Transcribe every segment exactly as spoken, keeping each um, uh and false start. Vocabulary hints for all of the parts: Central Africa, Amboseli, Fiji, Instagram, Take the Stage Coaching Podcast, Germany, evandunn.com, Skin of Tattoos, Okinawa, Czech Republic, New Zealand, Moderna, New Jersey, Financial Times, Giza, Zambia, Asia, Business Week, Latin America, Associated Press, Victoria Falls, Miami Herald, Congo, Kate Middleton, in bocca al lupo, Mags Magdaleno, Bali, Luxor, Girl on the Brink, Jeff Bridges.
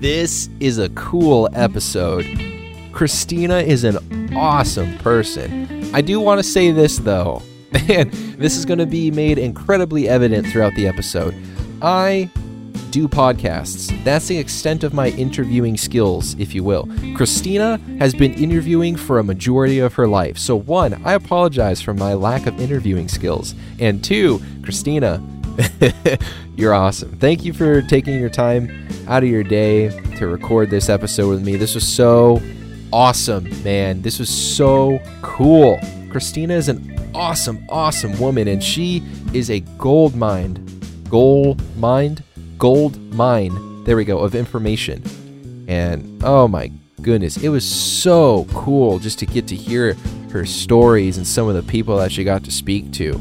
This is a cool episode. Christina is an awesome person. I do want to say this, though, and this is going to be made incredibly evident throughout the episode. I do podcasts. That's the extent of my interviewing skills, if you will. Christina has been interviewing for a majority of her life. So one, I apologize for my lack of interviewing skills. And two, Christina, you're awesome. Thank you for taking your time out of your day to record this episode with me. This was so awesome, man. This was so cool. Christina is an awesome, awesome woman, and she is a gold mine. Gold mine? Gold mine. There we go, of information. And oh my goodness, it was so cool just to get to hear her stories and some of the people that she got to speak to.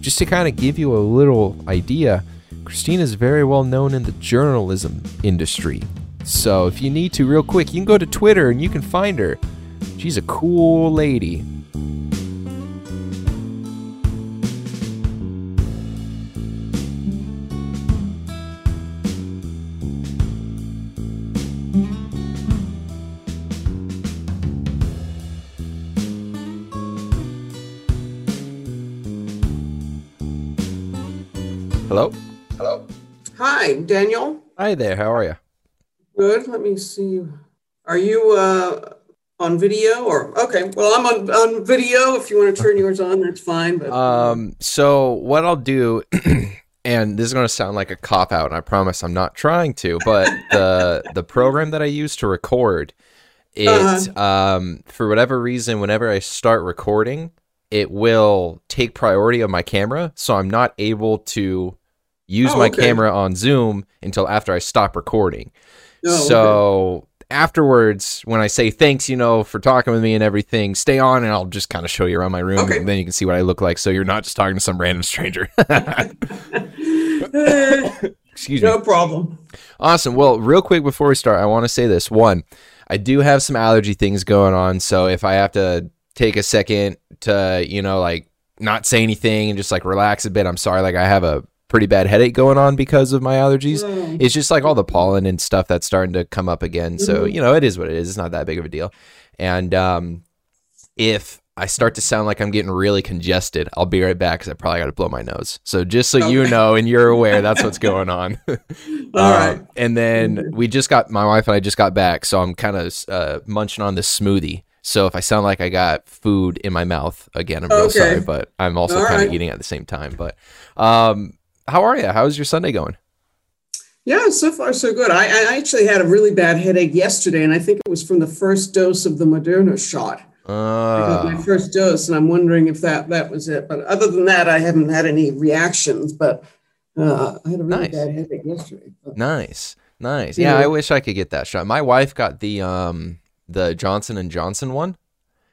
Just to kind of give you a little idea, Christina's very well known in the journalism industry. So if you need to, real quick, you can go to Twitter and you can find her. She's a cool lady. Hello? Hello. Hi, Daniel. Hi there. How are you? Good. Let me see. Are you uh, on video or? Okay. Well, I'm on, on video. If you want to turn yours on, that's fine. But um, so what I'll do, and this is going to sound like a cop-out, and I promise I'm not trying to, but the the program that I use to record, it, uh-huh. um, for whatever reason, whenever I start recording, it will take priority of my camera, so I'm not able to use oh, my okay. camera on Zoom until after I stop recording. Oh, so okay. afterwards, when I say thanks, you know, for talking with me and everything, stay on and I'll just kind of show you around my room, okay. and then you can see what I look like. So you're not just talking to some random stranger. Excuse no me. No problem. Awesome. Well, real quick before we start, I want to say this. One, I do have some allergy things going on. So if I have to take a second to, you know, like not say anything and just like relax a bit, I'm sorry. Like I have a pretty bad headache going on because of my allergies. Mm. It's just like all the pollen and stuff that's starting to come up again. Mm-hmm. So, you know, it is what it is. It's not that big of a deal. And um, if I start to sound like I'm getting really congested, I'll be right back because I probably got to blow my nose. So just so okay. you know, and you're aware, that's what's going on. All um, right. And then we just got, my wife and I just got back. So I'm kind of uh, munching on this smoothie. So if I sound like I got food in my mouth, again, I'm okay. real sorry, but I'm also kind of right. eating at the same time. But um, how are you? How's your Sunday going? Yeah, so far so good. I, I actually had a really bad headache yesterday, and I think it was from the first dose of the Moderna shot. Uh, my first dose, and I'm wondering if that, that was it. But other than that, I haven't had any reactions, but uh, I had a really nice. bad headache yesterday. But, nice, nice. Yeah, yeah, I wish I could get that shot. My wife got the... Um, the Johnson and Johnson one.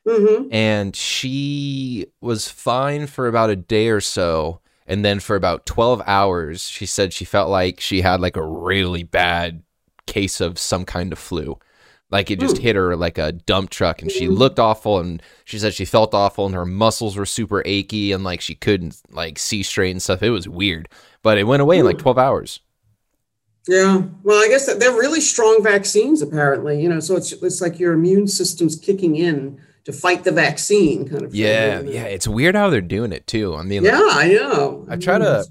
Mm-hmm. And she was fine for about a day or so. And then for about twelve hours, she said she felt like she had like a really bad case of some kind of flu. Like it just mm. hit her like a dump truck, and she looked awful, and she said she felt awful, and her muscles were super achy, and like she couldn't like see straight and stuff. It was weird, but it went away mm. in like twelve hours. Yeah. Well, I guess that they're really strong vaccines, apparently, you know, so it's it's like your immune system's kicking in to fight the vaccine kind of thing. Yeah. Yeah. It's weird how they're doing it, too. I mean, yeah, like, I know. I've tried to,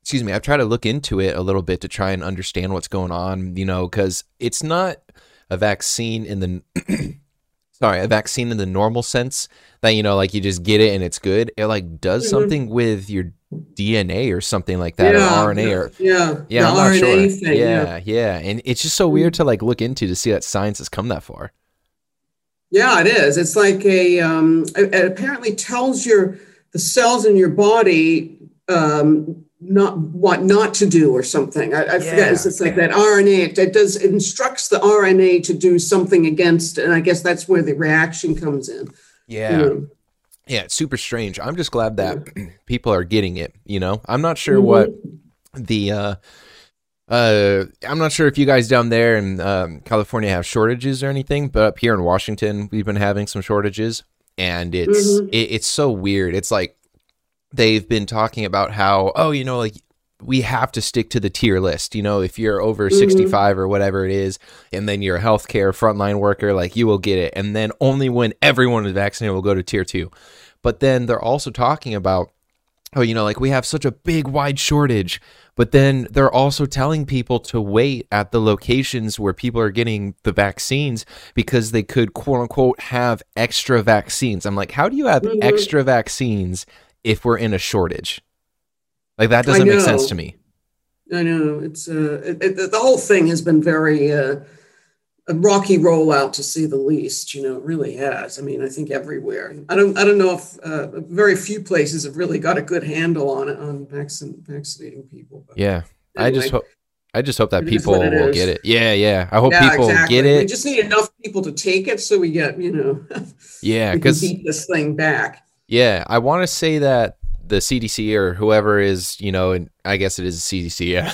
excuse me, I've tried to look into it a little bit to try and understand what's going on, you know, because it's not a vaccine in the, sorry, a vaccine in the normal sense that, you know, like you just get it and it's good. It like does mm-hmm. something with your D N A or something like that, yeah, or R N A yeah, or yeah, yeah, I'm not R N A sure. Thing, yeah, yeah, yeah, and it's just so weird to like look into to see that science has come that far. Yeah, it is. It's like a um, it, it apparently tells your the cells in your body um, not what not to do or something. I, I yeah, forget. It's, it's like yeah. that R N A. It, it does it instructs the R N A to do something against, and I guess that's where the reaction comes in. Yeah. You know? Yeah, it's super strange. I'm just glad that people are getting it, you know? I'm not sure mm-hmm. what the, uh, uh, I'm not sure if you guys down there in um, California have shortages or anything, but up here in Washington, we've been having some shortages, and it's, mm-hmm. it, it's so weird. It's like, they've been talking about how, oh, you know, like we have to stick to the tier list. You know, if you're over mm-hmm. sixty-five or whatever it is, and then you're a healthcare frontline worker, like you will get it. And then only when everyone is vaccinated will go to tier two. But then they're also talking about, oh, you know, like we have such a big, wide shortage. But then they're also telling people to wait at the locations where people are getting the vaccines because they could, quote unquote, have extra vaccines. I'm like, how do you have mm-hmm. extra vaccines if we're in a shortage? Like, that doesn't make sense to me. I know. It's uh, it, it, the whole thing has been very uh, a rocky rollout, to say the least. You know, it really has. I mean, I think everywhere. I don't. I don't know if uh, very few places have really got a good handle on it on vaccin- vaccinating people. But yeah, anyway. I just hope. I just hope that people will is. get it. Yeah, yeah. I hope yeah, people exactly. get it. We just need enough people to take it, so we get you know. yeah, because beat this thing back. Yeah, I want to say that the C D C or whoever is, you know, and I guess it is the C D C. Yeah.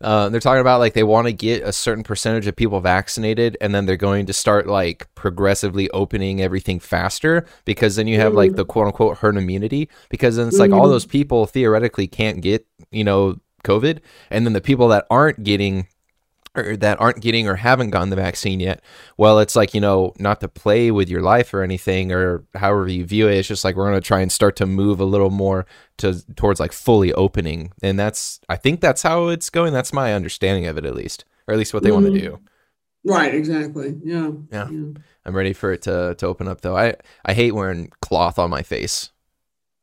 Uh, they're talking about like they want to get a certain percentage of people vaccinated, and then they're going to start like progressively opening everything faster, because then you have mm-hmm. like the quote unquote herd immunity, because then it's mm-hmm. like all those people theoretically can't get, you know, COVID. And then the people that aren't getting or that aren't getting or haven't gotten the vaccine yet, well, it's like, you know, not to play with your life or anything, or however you view it, it's just like we're going to try and start to move a little more to towards like fully opening. And that's, I think that's how it's going. That's my understanding of it, at least, or at least what they mm-hmm. want to do. Right, exactly. Yeah. yeah. Yeah. I'm ready for it to to open up, though. I, I hate wearing cloth on my face.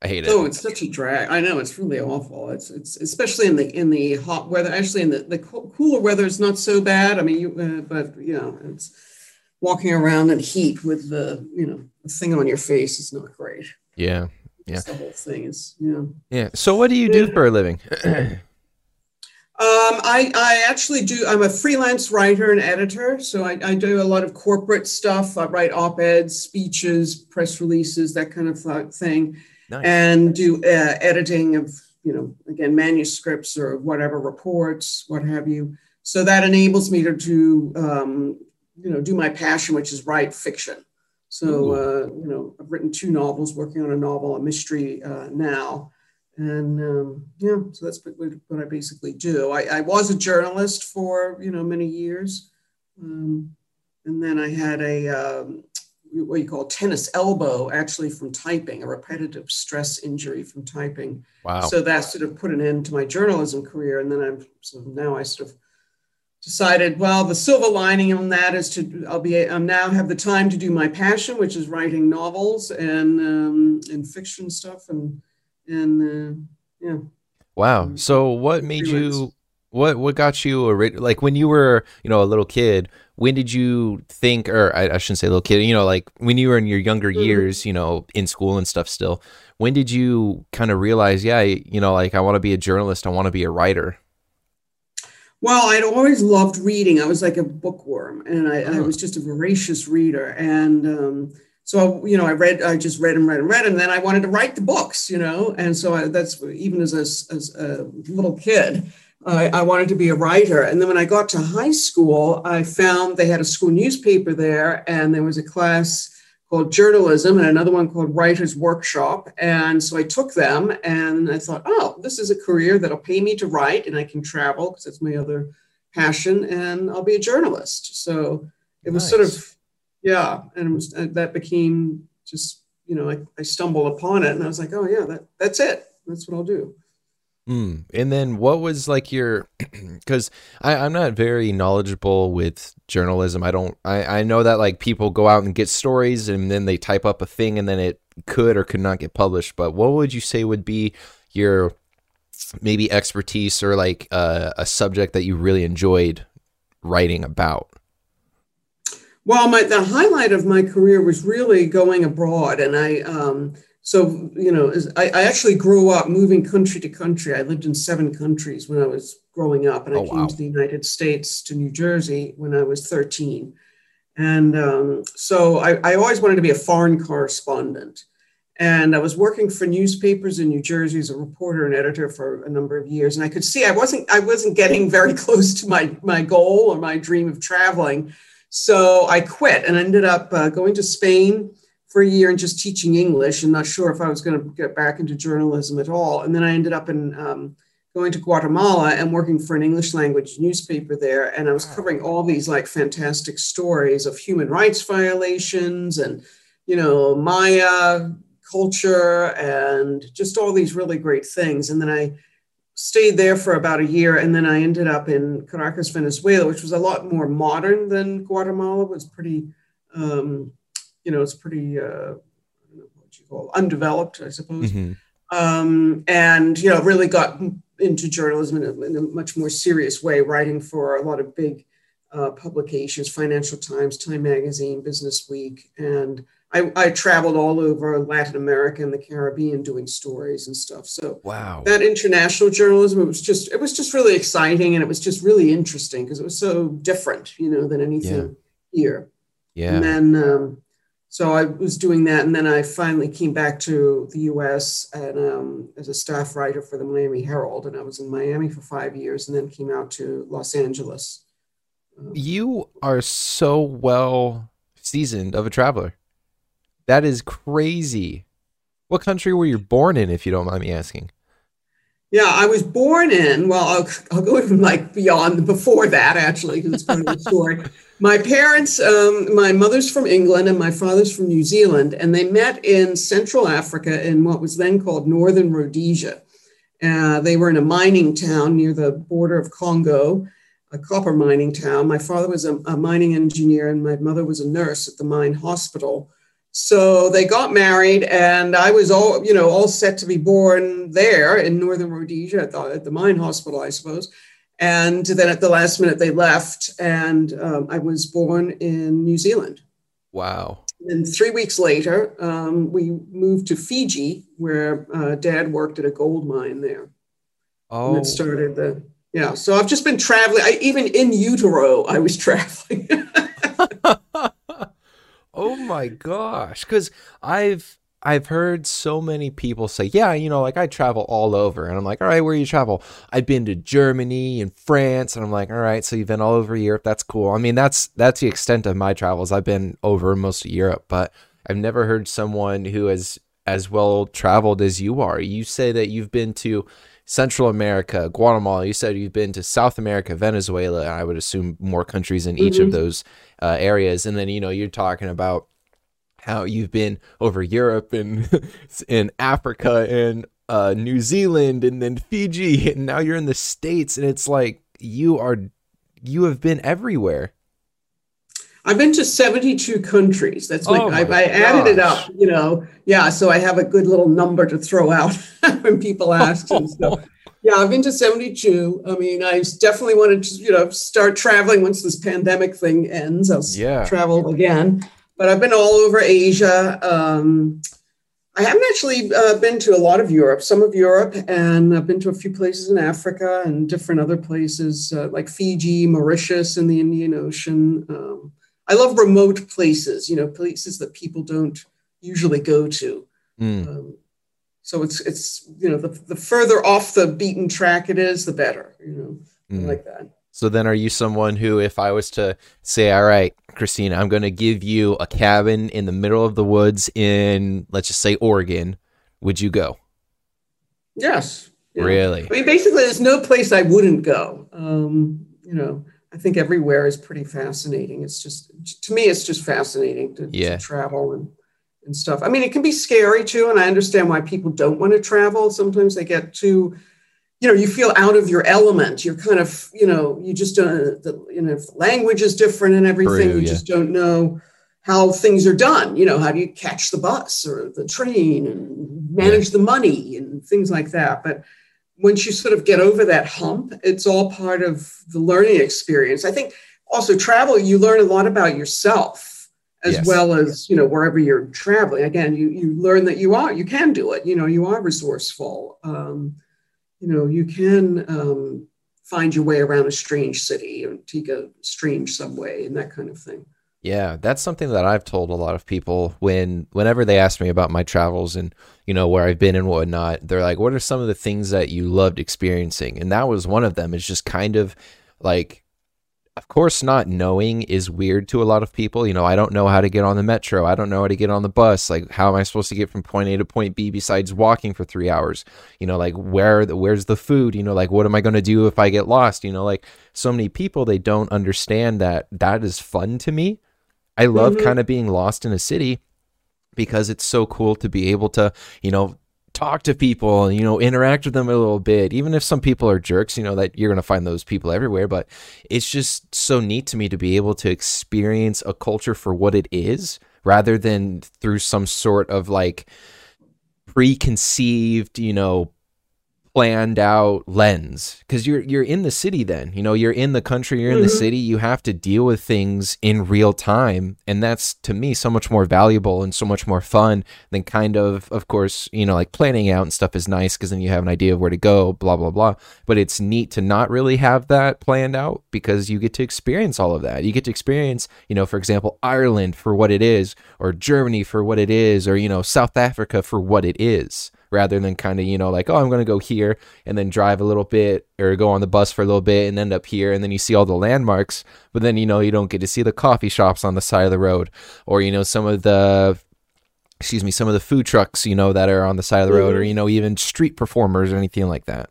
I hate it. Oh, it's such a drag. I know, it's really awful. It's it's especially in the in the hot weather. Actually, in the, the cooler weather, it's not so bad. I mean, you, uh, but you know, it's walking around in heat with the you know the thing on your face is not great. Yeah, yeah. It's the whole thing is yeah. Yeah. So, what do you do yeah. for a living? Um, I, I actually do, I'm a freelance writer and editor, so I, I do a lot of corporate stuff. I write op-eds, speeches, press releases, that kind of thing, nice. and do uh, editing of, you know, again, manuscripts or whatever, reports, what have you. So that enables me to do, um, you know, do my passion, which is write fiction. So, uh, you know, I've written two novels, working on a novel, a mystery uh, now. And um, yeah, so that's what I basically do. I, I was a journalist for, you know, many years. Um, and then I had a, um, what you call tennis elbow, actually from typing, a repetitive stress injury from typing. Wow. So that sort of put an end to my journalism career. And then I'm, so now I sort of decided, well, the silver lining on that is to, I'll be, I'm now have the time to do my passion, which is writing novels and, um, and fiction stuff. And, And uh, yeah. Wow. So what made you, what, what got you a, like when you were, you know, a little kid, when did you think, or I, I shouldn't say little kid, you know, like when you were in your younger mm-hmm. years, you know, in school and stuff still, when did you kind of realize, yeah, you know, like I want to be a journalist, I want to be a writer? Well, I'd always loved reading. I was like a bookworm, and I, oh. I was just a voracious reader. And, um, So, you know, I read, I just read and read and read, and then I wanted to write the books, you know, and so I, that's even as a, as a little kid, I, I wanted to be a writer. And then when I got to high school, I found they had a school newspaper there, and there was a class called journalism and another one called writer's workshop. And so I took them, and I thought, oh, this is a career that'll pay me to write, and I can travel because that's my other passion, and I'll be a journalist. So it was nice. sort of. Yeah. And it was, that became just, you know, I, I stumbled upon it, and I was like, oh yeah, that that's it. That's what I'll do. Mm. And then what was like your, cause I, I'm not very knowledgeable with journalism. I don't, I, I know that like people go out and get stories, and then they type up a thing, and then it could or could not get published. But what would you say would be your maybe expertise, or like uh, a subject that you really enjoyed writing about? Well, my, the highlight of my career was really going abroad. And I, um, so, you know, I, I actually grew up moving country to country. I lived in seven countries when I was growing up. And oh, I came wow. to the United States, to New Jersey, when I was thirteen. And um, so I, I always wanted to be a foreign correspondent. And I was working for newspapers in New Jersey as a reporter and editor for a number of years. And I could see I wasn't, I wasn't getting very close to my, my goal or my dream of traveling. So I quit and ended up uh, going to Spain for a year and just teaching English, and not sure if I was going to get back into journalism at all. And then I ended up in um, going to Guatemala and working for an English language newspaper there. And I was covering all these like fantastic stories of human rights violations and, you know, Maya culture and just all these really great things. And then I stayed there for about a year. And then I ended up in Caracas, Venezuela, which was a lot more modern than Guatemala. It was pretty, um, you know, it's pretty, uh, I don't know what you call it, undeveloped, I suppose. Mm-hmm. Um, and, you know, really got into journalism in a, in a much more serious way, writing for a lot of big uh, publications, Financial Times, Time Magazine, Business Week. And I, I traveled all over Latin America and the Caribbean doing stories and stuff. So wow. That international journalism, it was just, it was just really exciting. And it was just really interesting because it was so different, you know, than anything yeah. here. Yeah. And then, um, so I was doing that, and then I finally came back to the U S and um, as a staff writer for the Miami Herald, and I was in Miami for five years, and then came out to Los Angeles. You are so well seasoned of a traveler. That is crazy. What country were you born in, if you don't mind me asking? Yeah, I was born in, well, I'll, I'll go even like beyond, before that, actually, because it's kind of short. My parents, um, my mother's from England and my father's from New Zealand, and they met in Central Africa in what was then called Northern Rhodesia. Uh, they were in a mining town near the border of Congo, a copper mining town. My father was a, a mining engineer and my mother was a nurse at the mine hospital. So they got married, and I was all, you know, all set to be born there in Northern Rhodesia at the, at the mine hospital, I suppose. And then at the last minute they left, and um, I was born in New Zealand. Wow. And three weeks later, um, we moved to Fiji, where uh, Dad worked at a gold mine there. Oh. And it started the, yeah. So I've just been traveling. I, even in utero, I was traveling. Oh my gosh, because I've I've heard so many people say, yeah, you know, like I travel all over. And I'm like, all right, where do you travel? I've been to Germany and France. And I'm like, all right, so you've been all over Europe. That's cool. I mean, that's that's the extent of my travels. I've been over most of Europe, but I've never heard someone who is as well traveled as you are. You say that you've been to Central America, Guatemala. You said you've been to South America, Venezuela. I would assume more countries in each mm-hmm. of those uh, areas. And then, you know, you're talking about how you've been over Europe and in Africa and uh, New Zealand and then Fiji. And now you're in the States. And it's like you are you have been everywhere. I've been to seventy-two countries. That's like, oh I, I added it up, you know. Yeah, so I have a good little number to throw out when people ask. And stuff. Yeah, I've been to seventy-two. I mean, I definitely wanted to, you know, start traveling once this pandemic thing ends. I'll yeah. travel again. But I've been all over Asia. Um, I haven't actually uh, been to a lot of Europe, some of Europe, and I've been to a few places in Africa and different other places uh, like Fiji, Mauritius in the Indian Ocean. Um, I love remote places, you know, places that people don't usually go to. Mm. Um, so it's, it's you know, the, the further off the beaten track it is, the better, you know, mm. like that. So then are you someone who, if I was to say, all right, Christina, I'm going to give you a cabin in the middle of the woods in, let's just say, Oregon, would you go? Yes. Yeah. Really? I mean, basically, there's no place I wouldn't go, um, you know. I think everywhere is pretty fascinating. It's just, to me, it's just fascinating to, yeah. to travel and, and stuff. I mean, it can be scary too. And I understand why people don't want to travel. Sometimes they get too, you know, you feel out of your element. You're kind of, you know, you just don't, the, you know, if the language is different and everything, Peru, you yeah. just don't know how things are done. You know, how do you catch the bus or the train and manage yeah. the money and things like that. But once you sort of get over that hump, it's all part of the learning experience. I think also travel, you learn a lot about yourself as yes. well as, you know, wherever you're traveling. Again, you, you learn that you are, you can do it. You know, you are resourceful. Um, you know, you can um, find your way around a strange city or take a strange subway and that kind of thing. Yeah, that's something that I've told a lot of people when whenever they ask me about my travels and, you know, where I've been and whatnot, they're like, what are some of the things that you loved experiencing? And that was one of them. It's just kind of like of course not knowing is weird to a lot of people. You know, I don't know how to get on the metro. I don't know how to get on the bus. Like, how am I supposed to get from point A to point B besides walking for three hours? You know, like, where the, where's the food? You know, like, what am I going to do if I get lost? You know, like, so many people, they don't understand that. That is fun to me. I love mm-hmm. kind of being lost in a city because it's so cool to be able to, you know, talk to people and, you know, interact with them a little bit, even if some people are jerks. You know, that you're going to find those people everywhere, but it's just so neat to me to be able to experience a culture for what it is rather than through some sort of like preconceived, you know, planned out lens. Because you're you're in the city then, you know, you're in the country, you're in mm-hmm. the city, you have to deal with things in real time. And that's, to me, so much more valuable and so much more fun than kind of, of course, you know, like planning out and stuff is nice because then you have an idea of where to go, blah, blah, blah. But it's neat to not really have that planned out because you get to experience all of that. You get to experience, you know, for example, Ireland for what it is, or Germany for what it is, or, you know, South Africa for what it is, rather than kind of, you know, like, oh, I'm going to go here and then drive a little bit or go on the bus for a little bit and end up here. And then you see all the landmarks, but then, you know, you don't get to see the coffee shops on the side of the road, or, you know, some of the, excuse me, some of the food trucks, you know, that are on the side of the road, or, you know, even street performers or anything like that.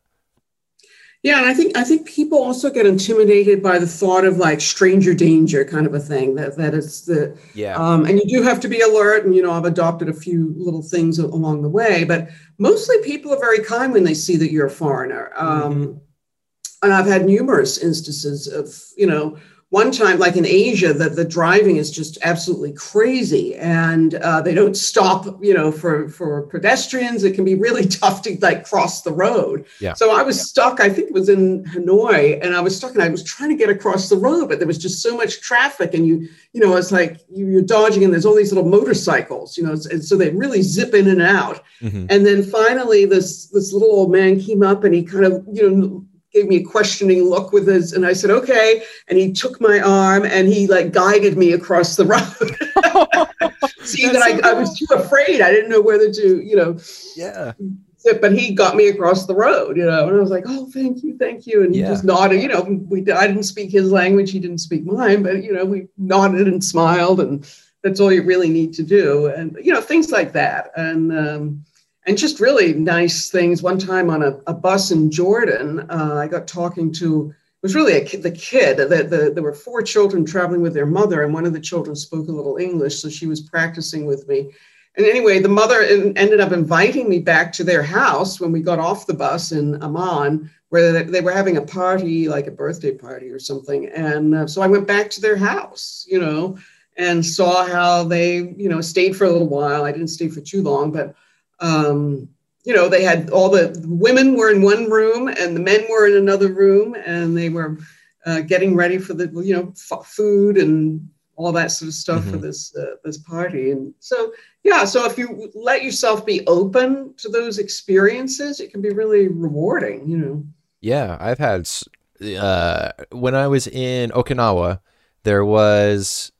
Yeah. And I think, I think people also get intimidated by the thought of like stranger danger kind of a thing that, that is the, yeah. Um, and you do have to be alert, and, you know, I've adopted a few little things along the way, but mostly people are very kind when they see that you're a foreigner. Um, mm-hmm. And I've had numerous instances of, you know, one time, like in Asia, that the driving is just absolutely crazy, and uh, they don't stop, you know, for, for pedestrians. It can be really tough to like cross the road. Yeah. So I was yeah. stuck, I think it was in Hanoi, and I was stuck and I was trying to get across the road, but there was just so much traffic, and you, you know, it's like you, you're dodging and there's all these little motorcycles, you know, and so they really zip in and out. Mm-hmm. And then finally this, this little old man came up and he kind of, you know, gave me a questioning look with his, and I said, okay. And he took my arm and he like guided me across the road. Seeing that I, so I was too afraid. I didn't know whether to, you know, yeah. but he got me across the road, you know, and I was like, oh, thank you. Thank you. And he yeah. just nodded, you know, we, I didn't speak his language. He didn't speak mine, but you know, we nodded and smiled, and that's all you really need to do. And, you know, things like that. And, um, And just really nice things. One time on a, a bus in Jordan, uh, I got talking to, it was really a kid, the kid, the, the, there were four children traveling with their mother, and one of the children spoke a little English, so she was practicing with me. And anyway, the mother in, ended up inviting me back to their house when we got off the bus in Amman, where they, they were having a party, like a birthday party or something. And uh, so I went back to their house, you know, and saw how they, you know, stayed for a little while. I didn't stay for too long, but Um, you know, they had all the, the women were in one room and the men were in another room, and they were uh, getting ready for the, you know, f- food and all that sort of stuff mm-hmm. for this, uh, this party. And so, yeah, so if you let yourself be open to those experiences, it can be really rewarding, you know? Yeah. I've had, uh, when I was in Okinawa, there was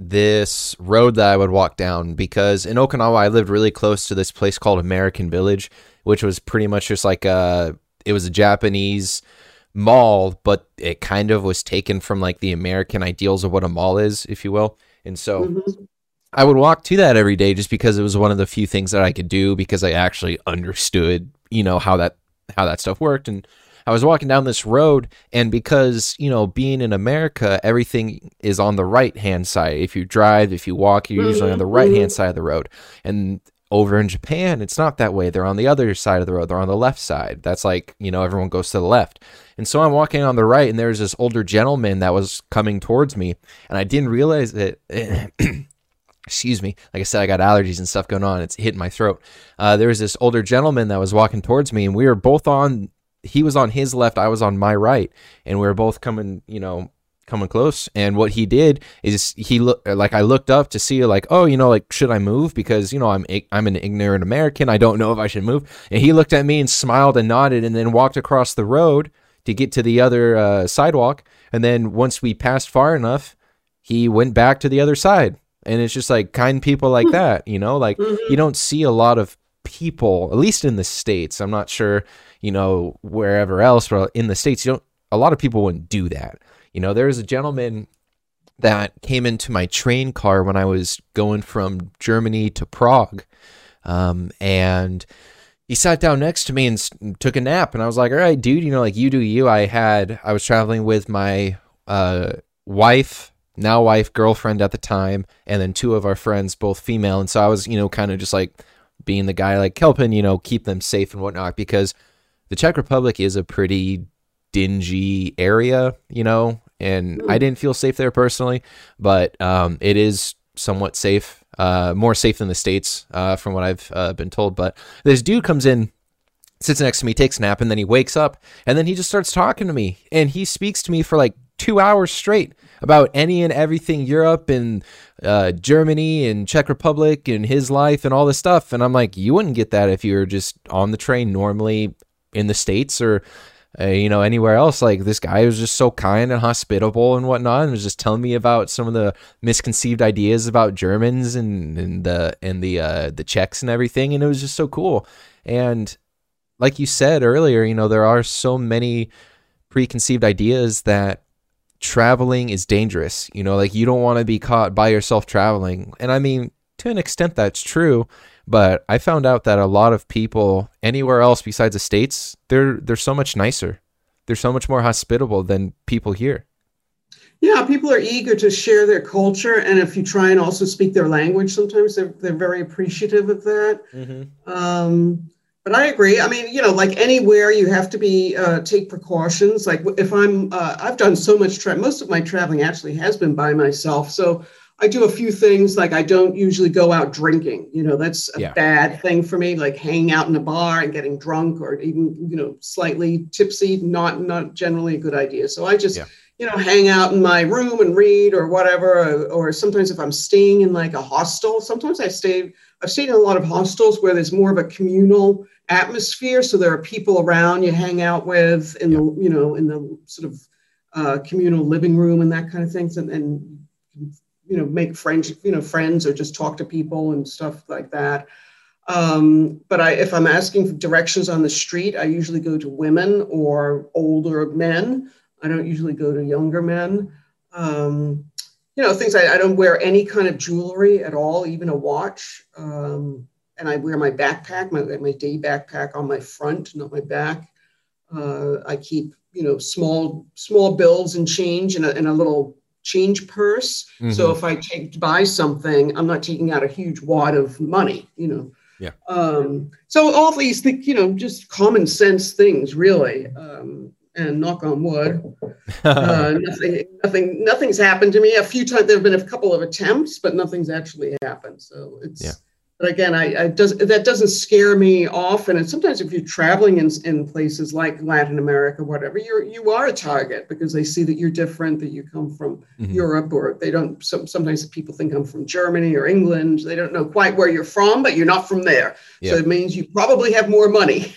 this road that I would walk down, because in Okinawa I lived really close to this place called American Village, which was pretty much just like a, it was a Japanese mall, but it kind of was taken from like the American ideals of what a mall is, if you will. And so mm-hmm. I would walk to that every day just because it was one of the few things that I could do, because I actually understood, you know, how that how that stuff worked. And I was walking down this road, and because, you know, being in America, everything is on the right-hand side. If you drive, if you walk, you're usually on the right-hand side of the road. And over in Japan, it's not that way. They're on the other side of the road. They're on the left side. That's like, you know, everyone goes to the left. And so I'm walking on the right, and there's this older gentleman that was coming towards me, and I didn't realize it. Excuse me. Like I said, I got allergies and stuff going on. It's hitting my throat. Uh, there was this older gentleman that was walking towards me, and we were both on... he was on his left, I was on my right, and we were both coming, you know, coming close. And what he did is he looked, like I looked up to see like, oh, you know, like, should I move? Because, you know, I'm, I'm an ignorant American. I don't know if I should move. And he looked at me and smiled and nodded, and then walked across the road to get to the other uh, sidewalk. And then once we passed far enough, he went back to the other side. And it's just like kind people like that, you know, like you don't see a lot of people, at least in the States. I'm not sure, you know, wherever else, but in the States, you don't, a lot of people wouldn't do that. You know, there was a gentleman that came into my train car when I was going from Germany to Prague, um, and he sat down next to me and took a nap. And I was like, all right, dude, you know, like, you do you. I had, I was traveling with my uh, wife, now wife, girlfriend at the time, and then two of our friends, both female. And so I was, you know, kind of just like being the guy like helping, you know, keep them safe and whatnot, because the Czech Republic is a pretty dingy area, you know, and I didn't feel safe there personally, but um, it is somewhat safe, uh, more safe than the States, uh, from what I've uh, been told. But this dude comes in, sits next to me, takes a nap, and then he wakes up, and then he just starts talking to me, and he speaks to me for like two hours straight about any and everything Europe and uh, Germany and Czech Republic and his life and all this stuff. And I'm like, you wouldn't get that if you were just on the train normally in the States or Uh, you know, anywhere else. Like, this guy was just so kind and hospitable and whatnot, and was just telling me about some of the misconceived ideas about Germans and, and the and the uh, the Czechs and everything, and it was just so cool. And like you said earlier, you know, there are so many preconceived ideas that traveling is dangerous. You know, like, you don't want to be caught by yourself traveling, and I mean, to an extent that's true. But I found out that a lot of people anywhere else besides the States, they're they're so much nicer. They're so much more hospitable than people here. Yeah, people are eager to share their culture. And if you try and also speak their language, sometimes they're, they're very appreciative of that. Mm-hmm. Um, but I agree. I mean, you know, like anywhere you have to be, uh, take precautions. Like if I'm, uh, I've done so much, tra- most of my traveling actually has been by myself. So I do a few things, like I don't usually go out drinking, you know, that's a yeah. bad thing for me, like hanging out in a bar and getting drunk or even, you know, slightly tipsy, not not generally a good idea. So I just, yeah. you know, hang out in my room and read or whatever, or, or sometimes if I'm staying in like a hostel, sometimes I stay, I've stayed in a lot of hostels where there's more of a communal atmosphere. So there are people around you hang out with in yeah. the, you know, in the sort of uh, communal living room and that kind of things. And, and you know, make friends, you know, friends or just talk to people and stuff like that. Um, but I, if I'm asking for directions on the street, I usually go to women or older men. I don't usually go to younger men. Um, you know, things I, I don't wear any kind of jewelry at all, even a watch. Um, and I wear my backpack, my, my day backpack on my front, not my back. Uh, I keep, you know, small, small bills and change and a little change purse. Mm-hmm. So if I take to buy something, I'm not taking out a huge wad of money, you know? Yeah. Um, so all these things, you know, just common sense things really. Um, and knock on wood, uh, nothing, nothing, nothing's happened to me. A few times, there've been a couple of attempts, but nothing's actually happened. So it's, yeah. but again, I, I does, that doesn't scare me often. And sometimes if you're traveling in, in places like Latin America, whatever, you're, you are a target because they see that you're different, that you come from mm-hmm. Europe, or they don't, some, sometimes people think I'm from Germany or England. They don't know quite where you're from, but you're not from there. Yeah. So it means you probably have more money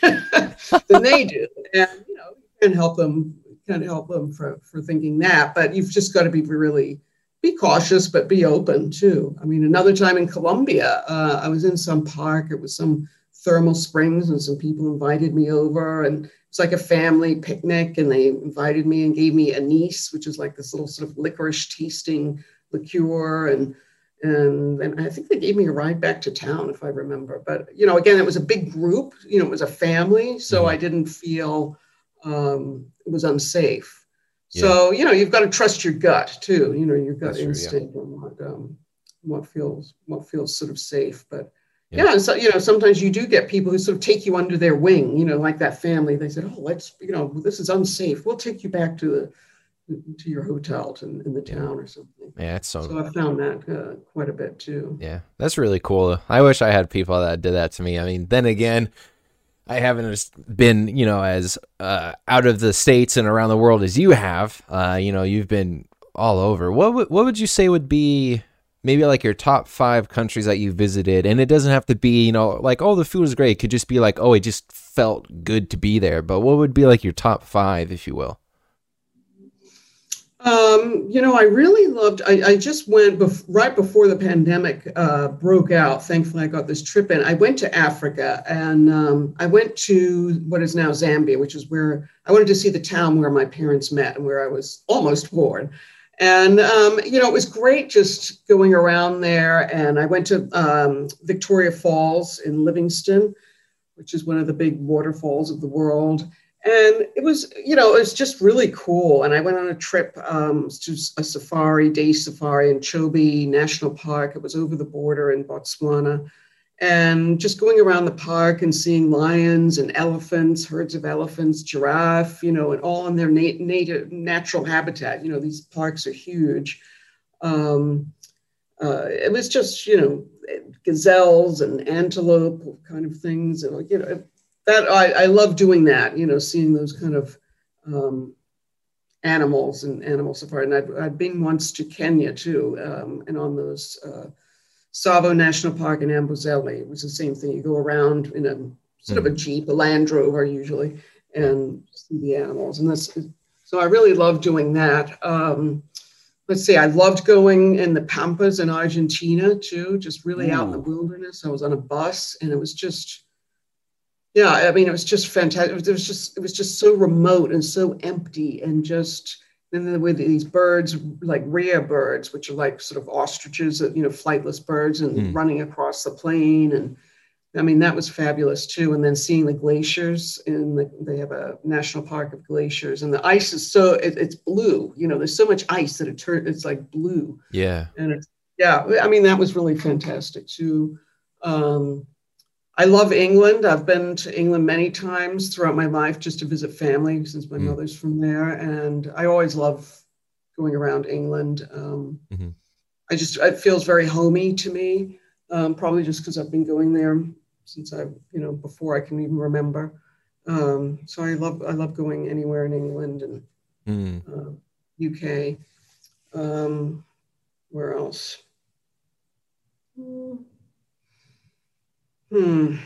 than they do. And, you know, you can help them, can help them for, for thinking that, but you've just got to be really be cautious, but be open too. I mean, another time in Colombia, uh, I was in some park, it was some thermal springs and some people invited me over, and it's like a family picnic, and they invited me and gave me anise, which is like this little sort of licorice tasting liqueur. And, and, and I think they gave me a ride back to town if I remember, but you know, again, it was a big group, you know, it was a family. So I didn't feel um, it was unsafe. Yeah. So, you know, you've got to trust your gut too, you know, your gut That's instinct true, yeah. and what, um, what feels, what feels sort of safe. But yeah. yeah, and so, you know, sometimes you do get people who sort of take you under their wing, you know, like that family, they said, oh, let's, you know, this is unsafe. We'll take you back to the, to your hotel to, in the town yeah. or something. Yeah, it's so, so I found that uh, quite a bit too. Yeah. That's really cool. I wish I had people that did that to me. I mean, then again, I haven't been, you know, as uh, out of the States and around the world as you have. Uh, you know, you've been all over. What w- what would you say would be maybe like your top five countries that you visited? And it doesn't have to be, you know, like, oh, the food was great. It could just be like, oh, it just felt good to be there. But what would be like your top five, if you will? Um, you know, I really loved, I, I just went bef- right before the pandemic uh, broke out. Thankfully, I got this trip in. I went to Africa, and um, I went to what is now Zambia, which is where I wanted to see the town where my parents met and where I was almost born. And, um, you know, it was great just going around there. And I went to um, Victoria Falls in Livingston, which is one of the big waterfalls of the world. And it was, you know, it was just really cool. And I went on a trip um, to a safari, day safari in Chobe National Park. It was over the border in Botswana. And just going around the park and seeing lions and elephants, herds of elephants, giraffe, you know, and all in their na- native natural habitat. You know, these parks are huge. Um, uh, it was just, you know, gazelles and antelope kind of things. And, you know, it, That I, I love doing that, you know, seeing those kind of um, animals and animal safari. And I've, I've been once to Kenya too, um, and on those uh, Tsavo National Park in Amboseli. It was the same thing. You go around in a sort of a Jeep, a Land Rover usually, and see the animals. And that's so I really love doing that. Um, let's see, I loved going in the Pampas in Argentina too, just really mm. out in the wilderness. I was on a bus, and it was just. Yeah, I mean, it was just fantastic. It was just, it was just so remote and so empty, and just and then with these birds, like rare birds, which are like sort of ostriches, you know, flightless birds, and mm. running across the plain, and I mean that was fabulous too. And then seeing the glaciers in the, they have a national park of glaciers, and the ice is so it, it's blue. You know, there's so much ice that it turns it's like blue. Yeah, and it's yeah. I mean, that was really fantastic too. Um, I love England. I've been to England many times throughout my life just to visit family since my mm. mother's from there. And I always love going around England. Um, mm-hmm. I just, it feels very homey to me, um, probably just because I've been going there since I, you know, before I can even remember. Um, so I love, I love going anywhere in England and mm. uh, U K. Um, where else? Mm. Hmm.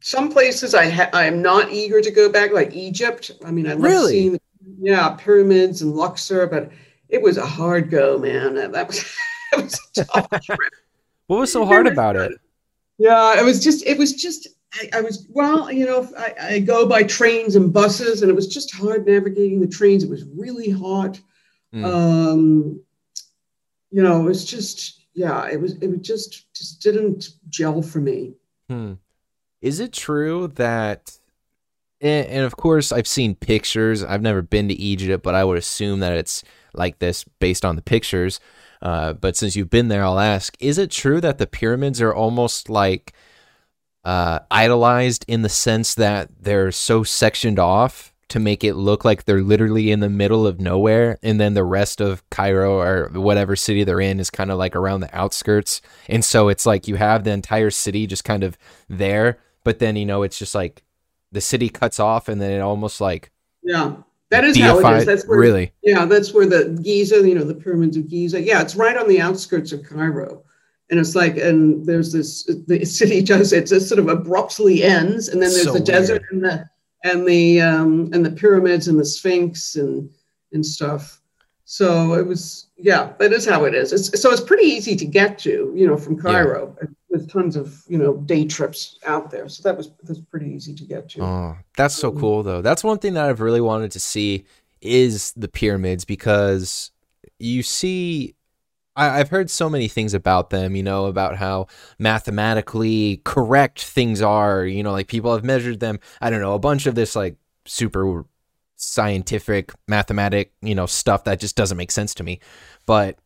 Some places I ha- I am not eager to go back, like Egypt. I mean, I love really? seeing the yeah, pyramids and Luxor, but it was a hard go, man. That, that was that was a tough trip. What was so hard about it? Yeah, it was just it was just I, I was well, you know, I, I go by trains and buses, and it was just hard navigating the trains. It was really hot. Mm. Um, you know, it was just yeah, it was it was just just didn't gel for me. Hmm. Is it true that, and, and of course I've seen pictures, I've never been to Egypt, but I would assume that it's like this based on the pictures. Uh, but since you've been there, I'll ask, is it true that the pyramids are almost like uh, idolized in the sense that they're so sectioned off to make it look like they're literally in the middle of nowhere, and then the rest of Cairo or whatever city they're in is kind of like around the outskirts, and so it's like you have the entire city just kind of there, but then, you know, it's just like the city cuts off, and then it almost like yeah that is deified, how it is. That's where, really yeah that's where the Giza, you know, the pyramids of Giza, yeah it's right on the outskirts of Cairo. And it's like, and there's this, the city does it sort of abruptly ends, and then there's so the weird. desert and the And the um, and the pyramids and the Sphinx and and stuff. So it was, yeah, that is how it is. It's, so it's pretty easy to get to, you know, from Cairo. Yeah. There's tons of, you know, day trips out there. So that was that's pretty easy to get to. Oh, that's so cool, though. That's one thing that I've really wanted to see is the pyramids, because you see, I, I've heard so many things about them, you know, about how mathematically correct things are, you know, like people have measured them. I don't know, a bunch of this like super scientific mathematic, you know, stuff that just doesn't make sense to me. But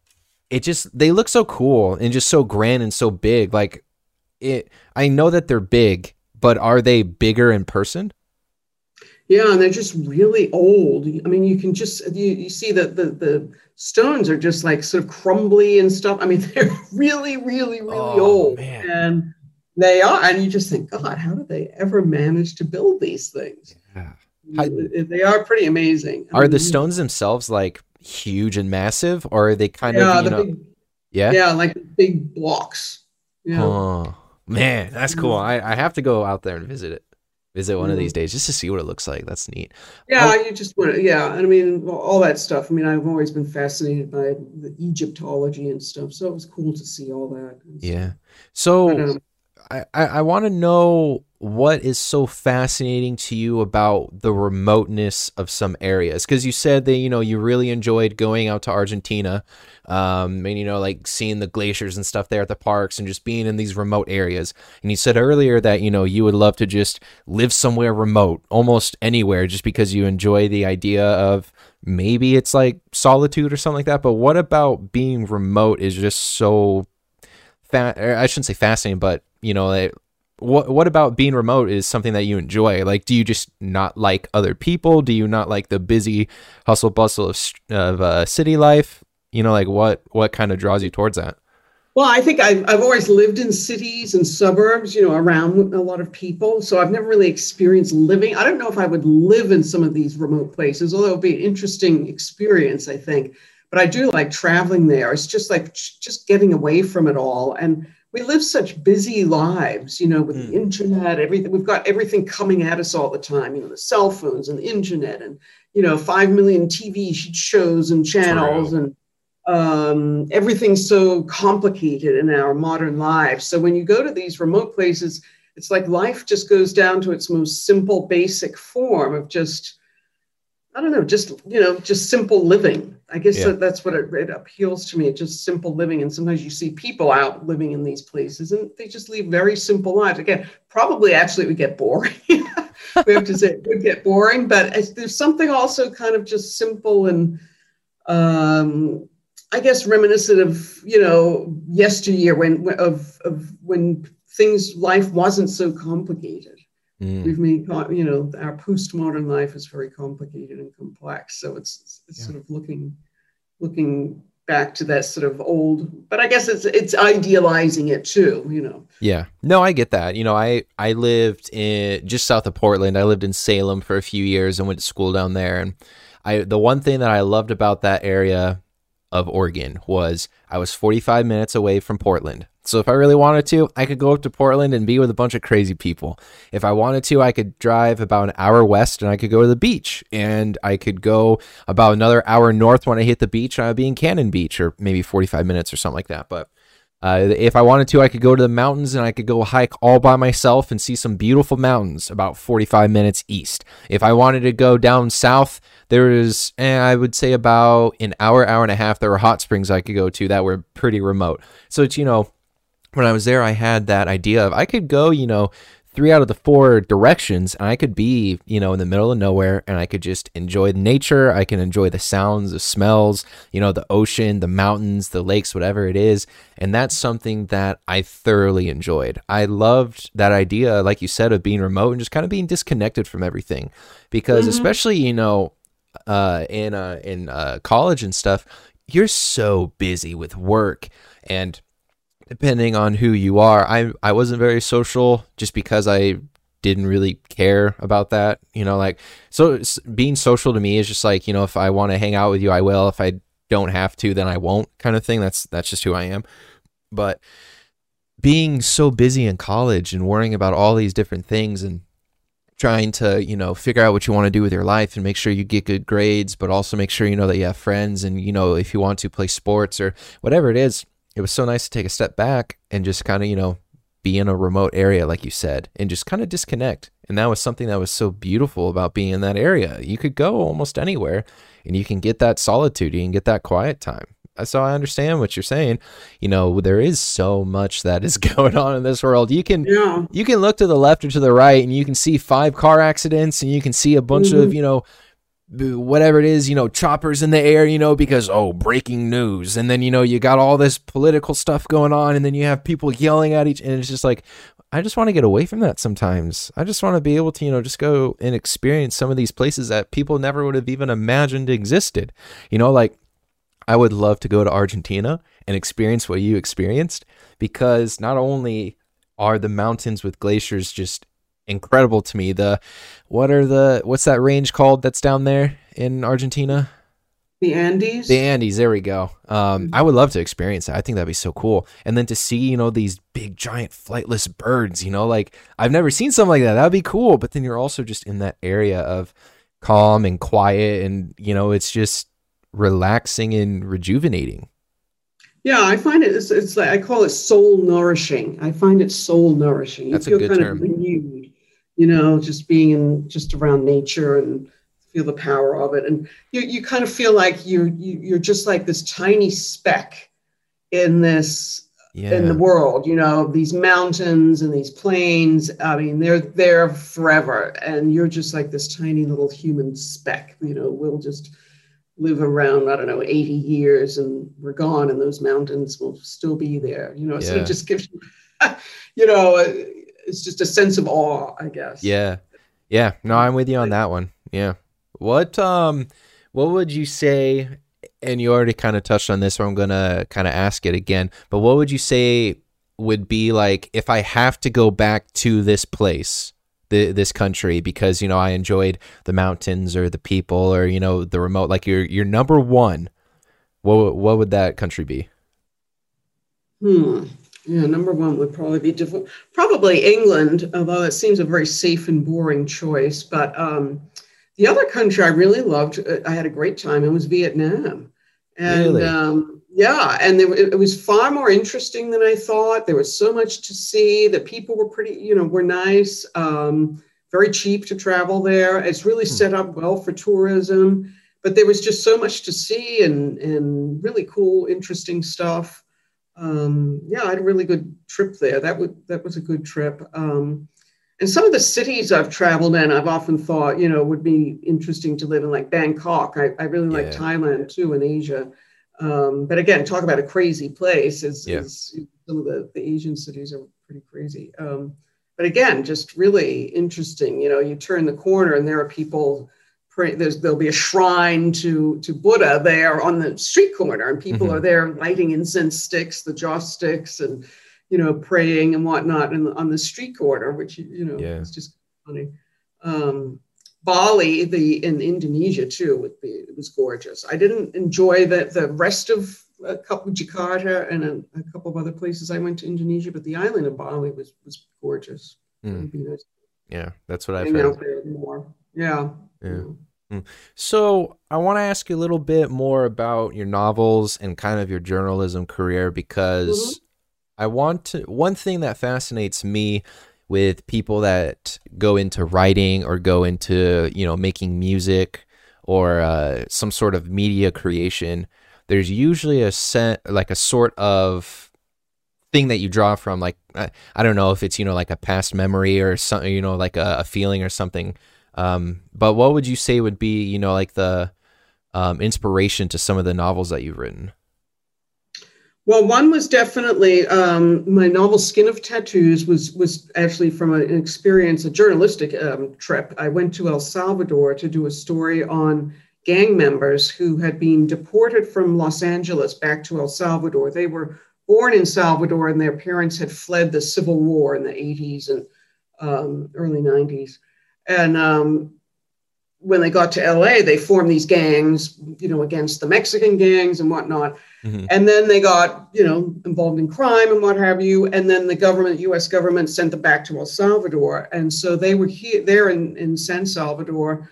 it just, they look so cool and just so grand and so big. Like it, I know that they're big, but are they bigger in person? Yeah, and they're just really old. I mean, you can just, you, you see that the, the stones are just like sort of crumbly and stuff. I mean, they're really, really, really oh, old. Man. And they are, and you just think, God, how did they ever manage to build these things? Yeah. I, they are pretty amazing. I are mean, the stones themselves like huge and massive, or are they kind yeah, of, you know, big, yeah? Yeah, like big blocks. Yeah. Oh, man, that's cool. I, I have to go out there and visit it. visit one of these days just to see what it looks like. That's neat. Yeah, I, you just want to, yeah. I mean, all that stuff. I mean, I've always been fascinated by the Egyptology and stuff. So it was cool to see all that. Yeah. So but, um, I, I, I want to know what is so fascinating to you about the remoteness of some areas. Because you said that, you know, you really enjoyed going out to Argentina um, and, you know, like seeing the glaciers and stuff there at the parks and just being in these remote areas. And you said earlier that, you know, you would love to just live somewhere remote, almost anywhere, just because you enjoy the idea of maybe it's like solitude or something like that. But what about being remote is just so fa- I shouldn't say fascinating, but, you know, it, what what about being remote is something that you enjoy? Like, do you just not like other people? Do you not like the busy hustle bustle of, of uh, city life? You know, like what, what kind of draws you towards that? Well, I think I've, I've always lived in cities and suburbs, you know, around a lot of people. So I've never really experienced living. I don't know if I would live in some of these remote places, although it'd be an interesting experience, I think. But I do like traveling there. It's just like, just getting away from it all. And we live such busy lives, you know, with mm. the internet, everything. We've got everything coming at us all the time, you know, the cell phones and the internet and, you know, five million T V shows and channels. True. And um, everything's so complicated in our modern lives. So when you go to these remote places, it's like life just goes down to its most simple, basic form of just, I don't know, just, you know, just simple living. I guess yeah. that, that's what it, it appeals to me. It's just simple living. And sometimes you see people out living in these places and they just lead very simple lives. Again, probably actually it would get boring. We have to say it would get boring, but there's something also kind of just simple and um, I guess reminiscent of, you know, yesteryear when, of, of when things, life wasn't so complicated. Mm. We've made, you know, our postmodern life is very complicated and complex. So it's, it's yeah. sort of looking, looking back to that sort of old, but I guess it's, it's idealizing it too, you know? Yeah, no, I get that. You know, I, I lived in just south of Portland. I lived in Salem for a few years and went to school down there. And I, the one thing that I loved about that area of Oregon was I was forty-five minutes away from Portland. So if I really wanted to, I could go up to Portland and be with a bunch of crazy people. If I wanted to, I could drive about an hour west and I could go to the beach, and I could go about another hour north when I hit the beach and I'd be in Cannon Beach, or maybe forty-five minutes or something like that. But uh, if I wanted to, I could go to the mountains and I could go hike all by myself and see some beautiful mountains about forty-five minutes east. If I wanted to go down south, there is, eh, I would say about an hour, hour and a half, there were hot springs I could go to that were pretty remote. So it's, you know, when I was there, I had that idea of I could go, you know, three out of the four directions, and I could be, you know, in the middle of nowhere, and I could just enjoy nature. I can enjoy the sounds, the smells, you know, the ocean, the mountains, the lakes, whatever it is. And that's something that I thoroughly enjoyed. I loved that idea, like you said, of being remote and just kind of being disconnected from everything, because mm-hmm. especially, you know, uh, in uh, in uh, college and stuff, you're so busy with work and. Depending on who you are, I I wasn't very social just because I didn't really care about that. You know, like, so being social to me is just like, you know, if I want to hang out with you, I will. If I don't have to, then I won't, kind of thing. That's that's just who I am. But being so busy in college and worrying about all these different things and trying to, you know, figure out what you want to do with your life and make sure you get good grades, but also make sure, you know, that you have friends and, you know, if you want to play sports or whatever it is. It was so nice to take a step back and just kind of, you know, be in a remote area, like you said, and just kind of disconnect. And that was something that was so beautiful about being in that area. You could go almost anywhere and you can get that solitude, you can get that quiet time. So I understand what you're saying. You know, there is so much that is going on in this world. You can yeah. you can look to the left or to the right and you can see five car accidents and you can see a bunch mm-hmm. of, you know, whatever it is, you know, choppers in the air, you know, because, oh, breaking news. And then, you know, you got all this political stuff going on and then you have people yelling at each, and it's just like, I just want to get away from that sometimes. I just want to be able to, you know, just go and experience some of these places that people never would have even imagined existed. You know, like, I would love to go to Argentina and experience what you experienced, because not only are the mountains with glaciers just incredible to me. The what are the what's that range called that's down there in Argentina? The Andes? The Andes, there we go. Um, I would love to experience that. I think that'd be so cool. And then to see, you know, these big, giant, flightless birds, you know, like, I've never seen something like that. That'd be cool. But then you're also just in that area of calm and quiet and, you know, it's just relaxing and rejuvenating. Yeah, I find it, it's, it's like, I call it soul nourishing. I find it soul nourishing. You That's feel a good kind term. Of renewed, you know, just being in, just around nature and feel the power of it. And you you kind of feel like you're, you, you're just like this tiny speck in this, yeah. in the world, you know, these mountains and these plains. I mean, they're there forever. And you're just like this tiny little human speck, you know, we'll just live around, I don't know, eighty years and we're gone and those mountains will still be there, you know, yeah. so it just gives you, you know, it's just a sense of awe, I guess. Yeah. Yeah. No, I'm with you on that one. Yeah. What, um, what would you say, and you already kind of touched on this, so I'm going to kind of ask it again, but what would you say would be like, if I have to go back to this place, the, this country, because, you know, I enjoyed the mountains or the people or, you know, the remote, like your, your number one, what, what would that country be? Hmm. Yeah. Number one would probably be different. Probably England, although it seems a very safe and boring choice, but, um, the other country I really loved, I had a great time, it was Vietnam. And really? um, yeah, and there, it was far more interesting than I thought. There was so much to see. The people were pretty, you know, were nice, um, very cheap to travel there. It's really set up well for tourism, but there was just so much to see and, and really cool, interesting stuff. Um, yeah, I had a really good trip there. That would, that was a good trip. Um, And some of the cities I've traveled in, I've often thought, you know, would be interesting to live in, like Bangkok. I, I really like yeah. Thailand, too, in Asia. Um, but again, talk about a crazy place. Is, yeah. is some of the, the Asian cities are pretty crazy. Um, but again, just really interesting. You know, you turn the corner and there are people, pray, there's, there'll be a shrine to, to Buddha there on the street corner. And people mm-hmm. are there lighting incense sticks, the joss sticks, and you know, praying and whatnot in, on the street corner, which, you know, yeah. it's just funny. Um, Bali, the in Indonesia too, would be, it was gorgeous. I didn't enjoy the, the rest of a couple Jakarta and a, a couple of other places I went to Indonesia, but the island of Bali was, was gorgeous. Mm. It'd be nice. Yeah, that's what I've Hang heard. Out there more. Yeah. Yeah. So I want to ask you a little bit more about your novels and kind of your journalism career, because mm-hmm. I want to, one thing that fascinates me with people that go into writing or go into, you know, making music or uh, some sort of media creation, there's usually a set, like a sort of thing that you draw from, like, I, I don't know if it's, you know, like a past memory or something, you know, like a, a feeling or something. Um, but what would you say would be, you know, like the um, inspiration to some of the novels that you've written? Well, one was definitely um, my novel Skin of Tattoos was was actually from an experience, a journalistic um, trip. I went to El Salvador to do a story on gang members who had been deported from Los Angeles back to El Salvador. They were born in Salvador and their parents had fled the Civil War in the eighties and um, early nineties. And um, when they got to L A, they formed these gangs, you know, against the Mexican gangs and whatnot. Mm-hmm. And then they got, you know, involved in crime and what have you. And then the government, U S government sent them back to El Salvador. And so they were here, there in, in San Salvador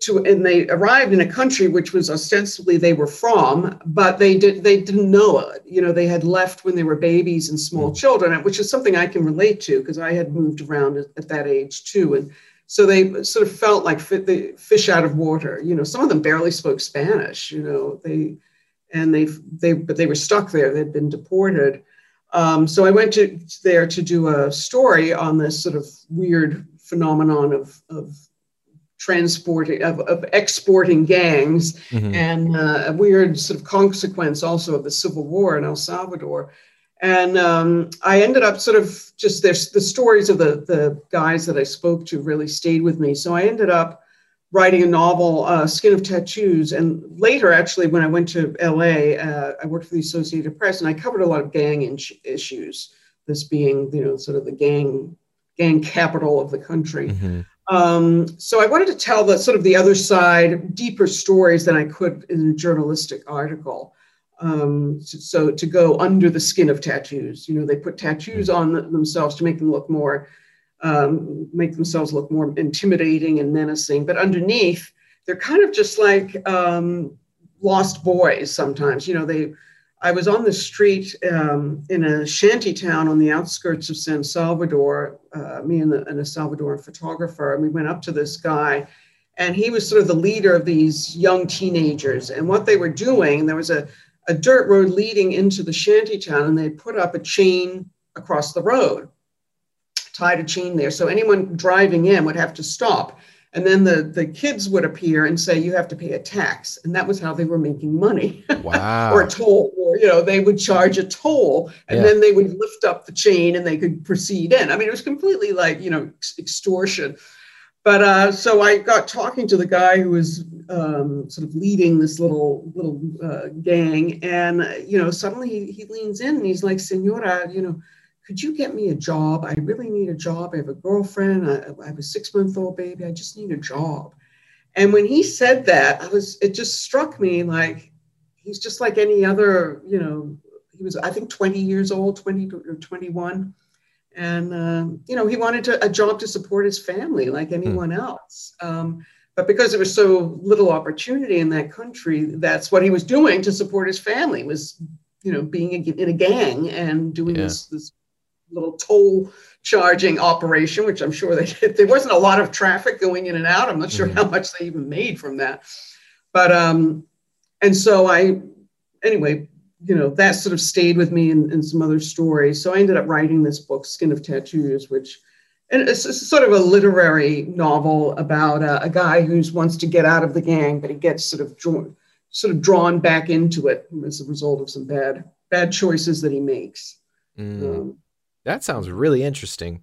to, and they arrived in a country, which was ostensibly they were from, but they did, they didn't know it. You know, they had left when they were babies and small mm-hmm. children, which is something I can relate to because I had moved around at, at that age too. And, so they sort of felt like fit the fish out of water. You know, some of them barely spoke Spanish. You know, they and they they but they were stuck there. They'd been deported. Um, so I went to there to do a story on this sort of weird phenomenon of of transporting of, of exporting gangs mm-hmm. and uh, a weird sort of consequence also of the Civil War in El Salvador. And um, I ended up sort of just there's the stories of the, the guys that I spoke to really stayed with me. So I ended up writing a novel, uh, Skin of Tattoos. And later, actually, when I went to L A, uh, I worked for the Associated Press and I covered a lot of gang in- issues, this being, you know, sort of the gang gang capital of the country. Mm-hmm. Um, so I wanted to tell the sort of the other side, deeper stories than I could in a journalistic article. Um, so to go under the skin of tattoos, you know, they put tattoos on themselves to make them look more, um, make themselves look more intimidating and menacing. But underneath, they're kind of just like um, lost boys sometimes. You know, they, I was on the street um, in a shanty town on the outskirts of San Salvador, uh, me and, the, and a Salvadoran photographer, and we went up to this guy, and he was sort of the leader of these young teenagers. And what they were doing, there was a, a dirt road leading into the shanty town, and they put up a chain across the road, tied a chain there. So anyone driving in would have to stop. And then the, the kids would appear and say, you have to pay a tax. And that was how they were making money. Wow. Or a toll, or, you know, they would charge a toll, and yeah. then they would lift up the chain and they could proceed in. I mean, it was completely like, you know, extortion. But uh, so I got talking to the guy who was um, sort of leading this little, little uh, gang. And, uh, you know, suddenly he, he leans in and he's like, Senora, you know, could you get me a job? I really need a job. I have a girlfriend. I, I have a six-month-old baby. I just need a job. And when he said that, I was, it just struck me like, he's just like any other, you know, he was, I think, twenty years old, twenty or twenty-one. And, um, you know, he wanted to, a job to support his family like anyone hmm. else. Um, but because there was so little opportunity in that country, that's what he was doing to support his family, was, you know, being a, in a gang and doing yeah. this, this little toll charging operation, which I'm sure they did. There wasn't a lot of traffic going in and out. I'm not sure mm-hmm. how much they even made from that. But, um, and so I, anyway, you know, that sort of stayed with me in, in some other stories. So I ended up writing this book, Skin of Tattoos, which, and it's, it's sort of a literary novel about a, a guy who wants to get out of the gang, but he gets sort of drawn, sort of drawn back into it as a result of some bad, bad choices that he makes. Mm. Um, That sounds really interesting.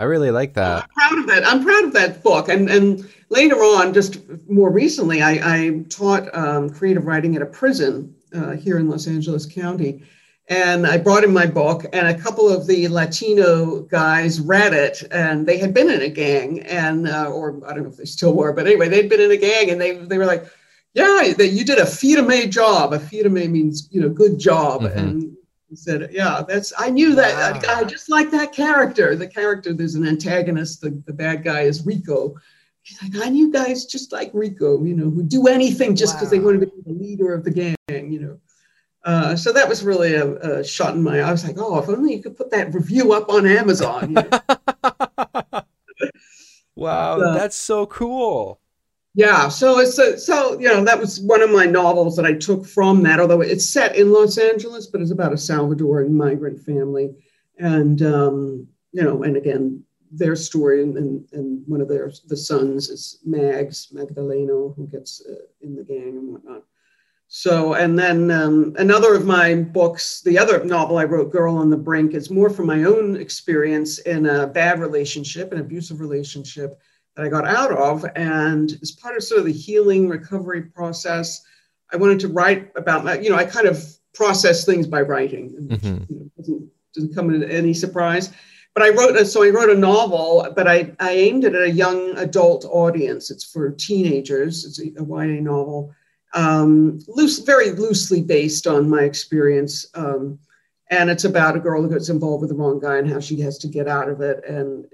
I really like that. I'm proud of that. I'm proud of that book. And and later on, just more recently, I, I taught um, creative writing at a prison uh, here in Los Angeles County. And I brought in my book, and a couple of the Latino guys read it, and they had been in a gang, and uh, or I don't know if they still were, but anyway, they'd been in a gang, and they they were like, yeah, that you did a firme job. A firme means, you know, good job. Mm-hmm. And he said, yeah, that's, I knew that. Wow. I, I just like that character. The character, there's an antagonist. The, the bad guy is Rico. He's like, I knew guys just like Rico, you know, who do anything just because wow. they want to be the leader of the gang, you know. Uh, so that was really a, a shot in my eye. I was like, oh, if only you could put that review up on Amazon. You know? Wow, so, that's so cool. Yeah, so it's a, so you know that was one of my novels that I took from that. Although it's set in Los Angeles, but it's about a Salvadoran migrant family, and um, you know, and again, their story, and and one of their the sons is Mags Magdaleno, who gets uh, in the gang and whatnot. So, and then um, another of my books, the other novel I wrote, Girl on the Brink, is more from my own experience in a bad relationship, an abusive relationship. That I got out of, and as part of sort of the healing recovery process, I wanted to write about my, you know, I kind of process things by writing. Which, mm-hmm. you know, doesn't, doesn't come as any surprise. But I wrote, a, so I wrote a novel, but I, I aimed it at a young adult audience. It's for teenagers. It's a, a Y A novel, um, loose, very loosely based on my experience. Um, and it's about a girl who gets involved with the wrong guy and how she has to get out of it. And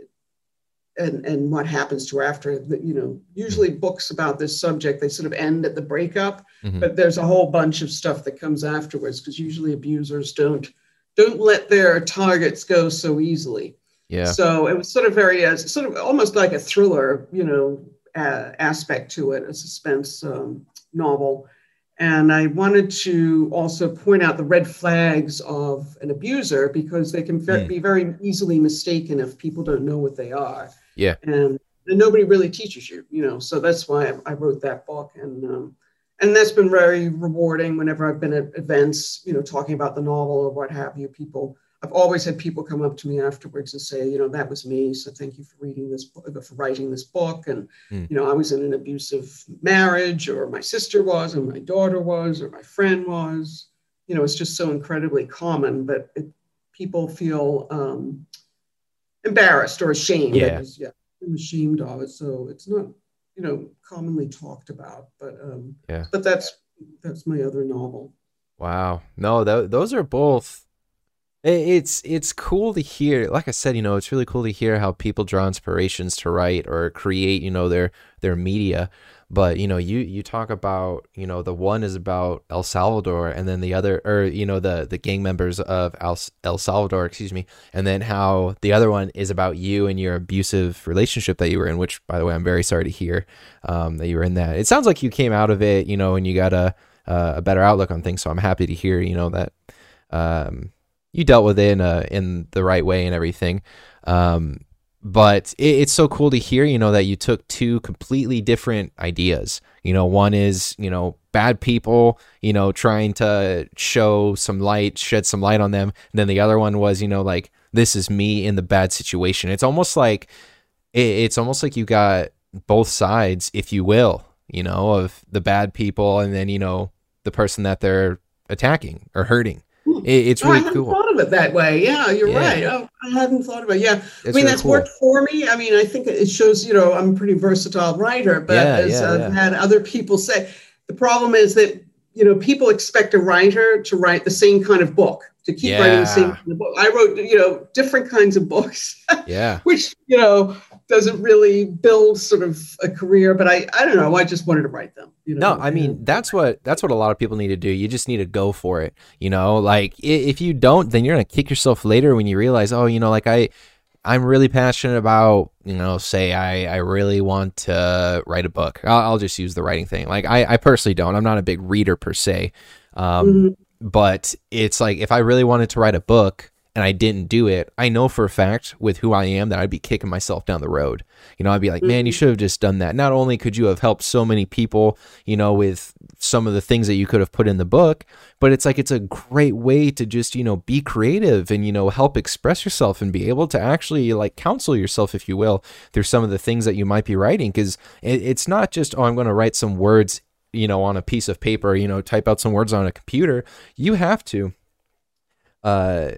And, and what happens to her after the, you know, usually books about this subject, they sort of end at the breakup, mm-hmm. but there's a whole bunch of stuff that comes afterwards because usually abusers don't, don't let their targets go so easily. Yeah. So it was sort of very, uh, sort of almost like a thriller, you know, uh, aspect to it, a suspense um, novel. And I wanted to also point out the red flags of an abuser because they can mm. be very easily mistaken if people don't know what they are. Yeah, and, and nobody really teaches you, you know. So that's why I, I wrote that book, and um, and that's been very rewarding. Whenever I've been at events, you know, talking about the novel or what have you, people, I've always had people come up to me afterwards and say, you know, that was me. So thank you for reading this book, for writing this book, and mm. you know, I was in an abusive marriage, or my sister was, or my daughter was, or my friend was. You know, it's just so incredibly common, but it, people feel. Um, embarrassed or ashamed. Yeah. Is, yeah. I'm ashamed of it, so it's not, you know, commonly talked about. But um, yeah, but that's that's my other novel. Wow, no, th- those are both. It's it's cool to hear. Like I said, you know, it's really cool to hear how people draw inspirations to write or create, you know, their their media. But, you know, you, you talk about, you know, the one is about El Salvador, and then the other, or, you know, the, the gang members of El, El Salvador, excuse me. And then how the other one is about you and your abusive relationship that you were in, which, by the way, I'm very sorry to hear um, that you were in that. It sounds like you came out of it, you know, and you got a, a better outlook on things. So I'm happy to hear, you know, that um, you dealt with it in, a, in the right way and everything. Um But it, it's so cool to hear, you know, that you took two completely different ideas. You know, one is, you know, bad people, you know, trying to show some light, shed some light on them. And then the other one was, you know, like, this is me in the bad situation. It's almost like, it, it's almost like you got both sides, if you will, you know, of the bad people and then, you know, the person that they're attacking or hurting. It, it's really oh, I hadn't cool. thought of it that way. Yeah, you're yeah. right. Oh, I hadn't thought about it. Yeah, it's I mean really that's cool. worked for me. I mean, I think it shows. You know, I'm a pretty versatile writer. But yeah, as yeah, I've yeah. had other people say, the problem is that you know people expect a writer to write the same kind of book, to keep yeah. writing the same kind of book. I wrote you know different kinds of books. yeah, which you know doesn't really build sort of a career. But I, I don't know. I just wanted to write them. You know, no, I mean, that's what that's what a lot of people need to do. You just need to go for it. You know, like if you don't, then you're going to kick yourself later when you realize, oh, you know, like I I'm really passionate about, you know, say I, I really want to write a book. I'll, I'll just use the writing thing. Like I, I personally don't. I'm not a big reader per se. Um, mm-hmm. But it's like if I really wanted to write a book and I didn't do it, I know for a fact with who I am that I'd be kicking myself down the road. You know, I'd be like, man, you should have just done that. Not only could you have helped so many people, you know, with some of the things that you could have put in the book, but it's like, it's a great way to just, you know, be creative and, you know, help express yourself and be able to actually like counsel yourself, if you will, through some of the things that you might be writing. Cause it's not just, oh, I'm going to write some words, you know, on a piece of paper, you know, type out some words on a computer. You have to, uh,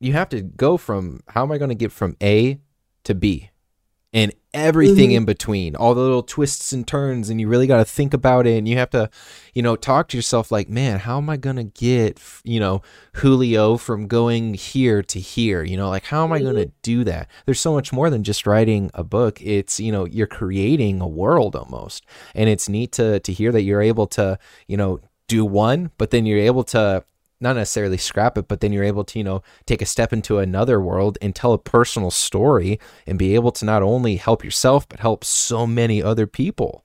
you have to go from, how am I going to get from A to B and everything mm-hmm. in between, all the little twists and turns, and you really got to think about it. And you have to, you know, talk to yourself like, man, how am I going to get, you know, Julio from going here to here, you know, like, how am I going to do that? There's so much more than just writing a book. It's, you know, you're creating a world almost. And it's neat to, to hear that you're able to, you know, do one, but then you're able to, not necessarily scrap it, but then you're able to, you know, take a step into another world and tell a personal story and be able to not only help yourself, but help so many other people.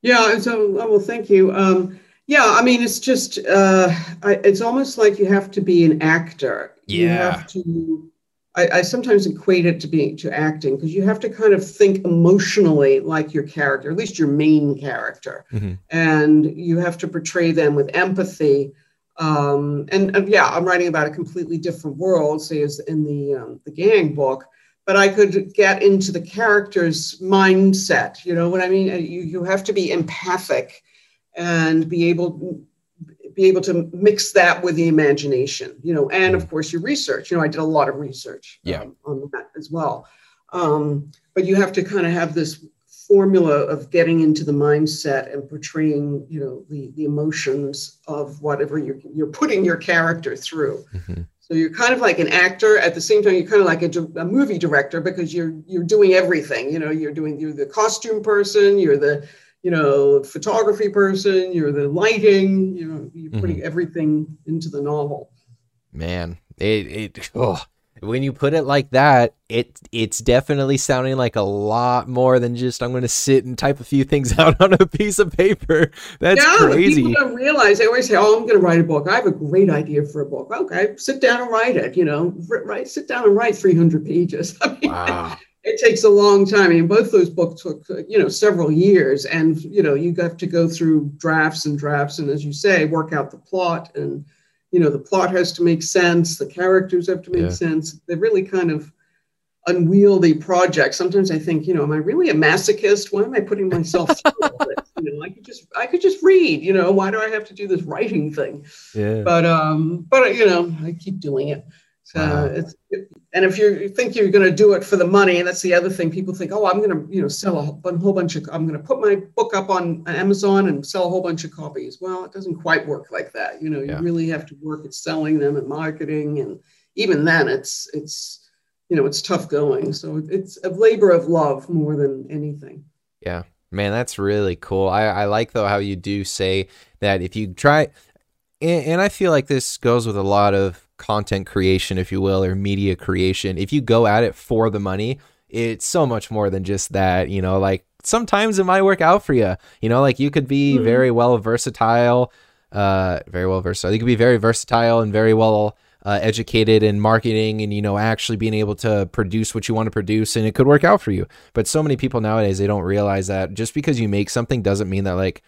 Yeah. And so, oh, well, thank you. Um, yeah. I mean, it's just, uh, I, it's almost like you have to be an actor. Yeah. You have to, I, I sometimes equate it to being, to acting, because you have to kind of think emotionally like your character, at least your main character. Mm-hmm. And you have to portray them with empathy. Um, and uh, yeah, I'm writing about a completely different world, say as in the, um, the gang book, but I could get into the character's mindset. You know what I mean? You, you have to be empathic and be able, be able to mix that with the imagination, you know, and of course your research, you know, I did a lot of research yeah. um, on that as well. Um, but you have to kind of have this formula of getting into the mindset and portraying, you know, the, the emotions of whatever you're, you're putting your character through. Mm-hmm. So you're kind of like an actor. At the same time, you're kind of like a, a movie director, because you're, you're doing everything, you know, you're doing, you're the costume person, you're the, you know, photography person, you're the lighting, you know, you're putting mm-hmm. everything into the novel. Man, it, it, oh. When you put it like that, it it's definitely sounding like a lot more than just I'm going to sit and type a few things out on a piece of paper. That's yeah, crazy. People don't realize. They always say, oh, I'm going to write a book. I have a great idea for a book. Okay, sit down and write it, you know, R- right? Sit down and write three hundred pages. I mean, wow. It takes a long time. I mean, both those books took, you know, several years. And, you know, you have to go through drafts and drafts. And as you say, work out the plot, and you know, the plot has to make sense. The characters have to make yeah. sense. They're really kind of unwieldy projects. Sometimes I think, you know, am I really a masochist? Why am I putting myself through all this? You know, I could just, I could just read, you know, why do I have to do this writing thing? Yeah. But, um, but you know, I keep doing it. So wow. it's, it, And if you're, you think you're going to do it for the money, and that's the other thing, people think, oh, I'm going to, you know, sell a, a whole bunch of, I'm going to put my book up on Amazon and sell a whole bunch of copies. Well, it doesn't quite work like that. You know, you yeah. really have to work at selling them and marketing. And even then it's, it's, you know, it's tough going. So it's a labor of love more than anything. Yeah, man, that's really cool. I, I like though, how you do say that if you try, and, and I feel like this goes with a lot of content creation, if you will, or media creation. If you go at it for the money, it's so much more than just that, you know, like sometimes it might work out for you, you know, like you could be mm-hmm. very well versatile, uh, very well versatile. You could be very versatile and very well uh, educated in marketing and, you know, actually being able to produce what you want to produce, and it could work out for you. But so many people nowadays, they don't realize that just because you make something doesn't mean that like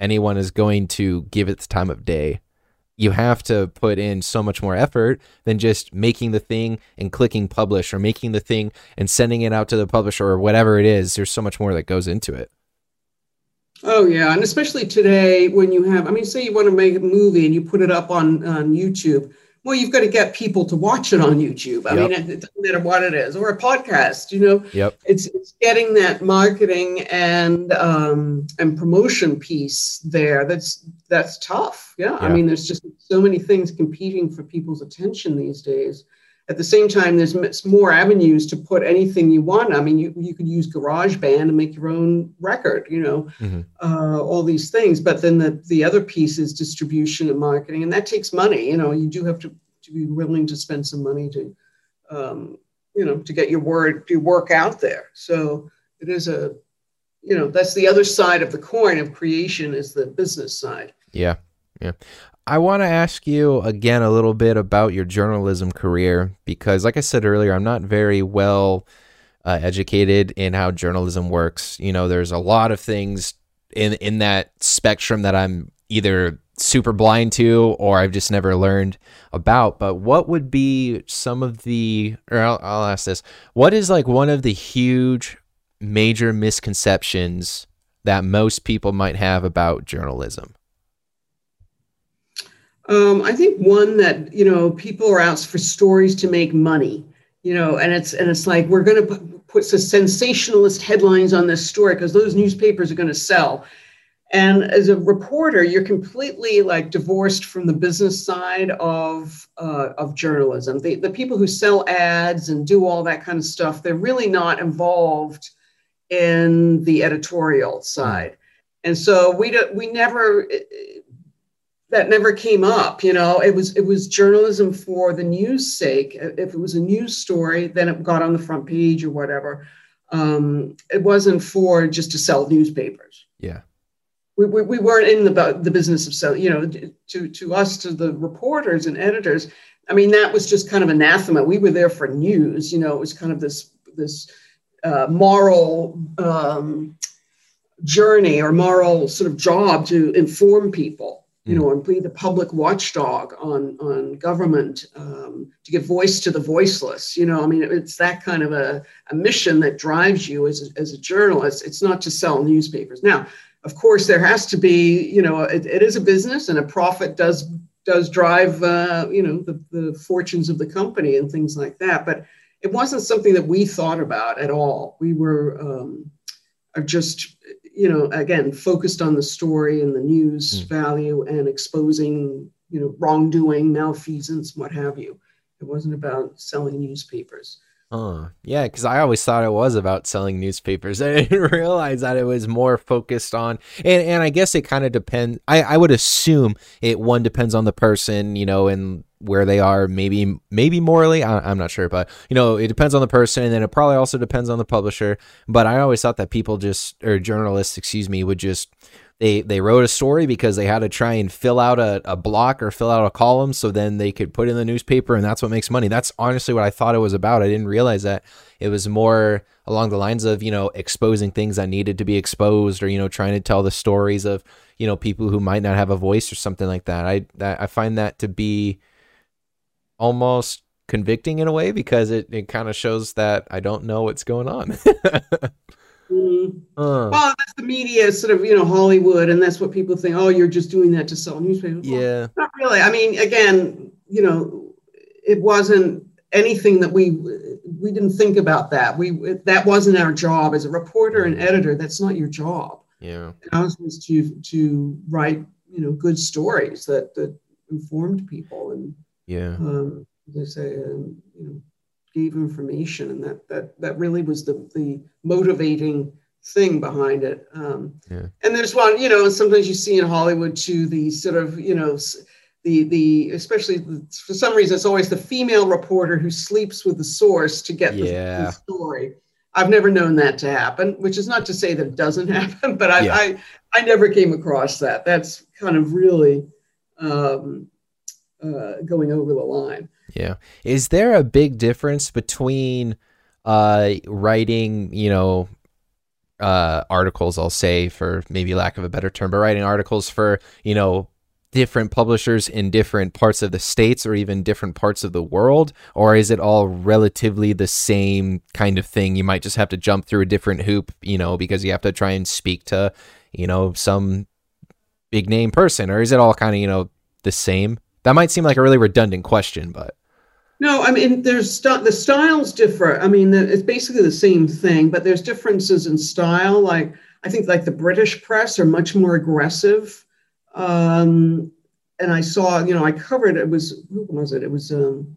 anyone is going to give it the time of day. You have to put in so much more effort than just making the thing and clicking publish, or making the thing and sending it out to the publisher or whatever it is. There's so much more that goes into it. Oh yeah. And especially today when you have, I mean, say you want to make a movie and you put it up on, on YouTube. Well, you've got to get people to watch it on YouTube. I yep. mean, it, it doesn't matter what it is, or a podcast, you know, yep. it's, it's getting that marketing and, um, and promotion piece there. That's, that's tough. Yeah. yeah. I mean, there's just so many things competing for people's attention these days. At the same time, there's more avenues to put anything you want. I mean, you, you could use GarageBand and make your own record, you know, mm-hmm. uh, all these things. But then the, the other piece is distribution and marketing, and that takes money. You know, you do have to, to be willing to spend some money to, um, you know, to get your word, your work out there. So it is a, you know, that's the other side of the coin of creation, is the business side. Yeah, yeah. I want to ask you again a little bit about your journalism career, because like I said earlier, I'm not very well uh, educated in how journalism works. You know, there's a lot of things in, in that spectrum that I'm either super blind to, or I've just never learned about. But what would be some of the, or I'll, I'll ask this, what is like one of the huge major misconceptions that most people might have about journalism? Um, I think one that, you know, people are out for stories to make money, you know, and it's, and it's like, we're going to put, put some sensationalist headlines on this story because those newspapers are going to sell. And as a reporter, you're completely like divorced from the business side of, uh, of journalism. The, the people who sell ads and do all that kind of stuff, they're really not involved in the editorial side. And so we don't, we never, it, that never came up, you know, it was, it was journalism for the news sake. If it was a news story, then it got on the front page or whatever. Um, it wasn't for just to sell newspapers. Yeah. We, we, we weren't in the, the business of selling, you know, to, to us, to the reporters and editors. I mean, that was just kind of anathema. We were there for news, you know, it was kind of this, this uh, moral, um, journey or moral sort of job to inform people. You know, and be the public watchdog on, on government, um, to give voice to the voiceless. You know, I mean, it's that kind of a, a mission that drives you as a, as a journalist. It's not to sell newspapers. Now, of course, there has to be, you know, it, it is a business, and a profit does does drive, uh, you know, the, the fortunes of the company and things like that. But it wasn't something that we thought about at all. We were um, just... you know, again, focused on the story and the news mm. value and exposing, you know, wrongdoing, malfeasance, what have you. It wasn't about selling newspapers. Oh, yeah, because I always thought it was about selling newspapers. I didn't realize that it was more focused on, and, and I guess it kind of depends. I, I would assume it, one, depends on the person, you know, and where they are, maybe, maybe morally, I, I'm not sure, but you know, it depends on the person. And then it probably also depends on the publisher. But I always thought that people just, or journalists, excuse me, would just, they, they wrote a story because they had to try and fill out a, a block or fill out a column. So then they could put in the newspaper, and that's what makes money. That's honestly what I thought it was about. I didn't realize that it was more along the lines of, you know, exposing things that needed to be exposed, or, you know, trying to tell the stories of, you know, people who might not have a voice or something like that. I, I find that to be almost convicting in a way, because it, it kind of shows that I don't know what's going on. mm. uh. Well, that's the media, sort of, you know, Hollywood, and that's what people think, oh, you're just doing that to sell newspapers. Yeah. Well, not really. I mean, again, you know, it wasn't anything that we we didn't think about that. We that wasn't our job as a reporter and editor. That's not your job. Yeah, ours was to to write you know good stories that that informed people and yeah, um, they say um, you know gave information, and that that that really was the the motivating thing behind it. Um, yeah. And there's one you know sometimes you see in Hollywood too the sort of you know. The, the especially the, for some reason it's always the female reporter who sleeps with the source to get yeah. the, the story. I've never known that to happen, which is not to say that it doesn't happen, but I yeah. I, I never came across that. That's kind of really um, uh, going over the line. Yeah, is there a big difference between uh, writing, you know, uh, articles? I'll say, for maybe lack of a better term, but writing articles for you know. different publishers in different parts of the states or even different parts of the world? Or is it all relatively the same kind of thing? You might just have to jump through a different hoop, you know, because you have to try and speak to, you know, some big name person, or is it all kind of, you know, the same? That might seem like a really redundant question, but. No, I mean, there's st- the styles differ. I mean, the, it's basically the same thing, but there's differences in style. Like, I think like the British press are much more aggressive. Um, and I saw, you know, I covered, it was, who was it? It was, um,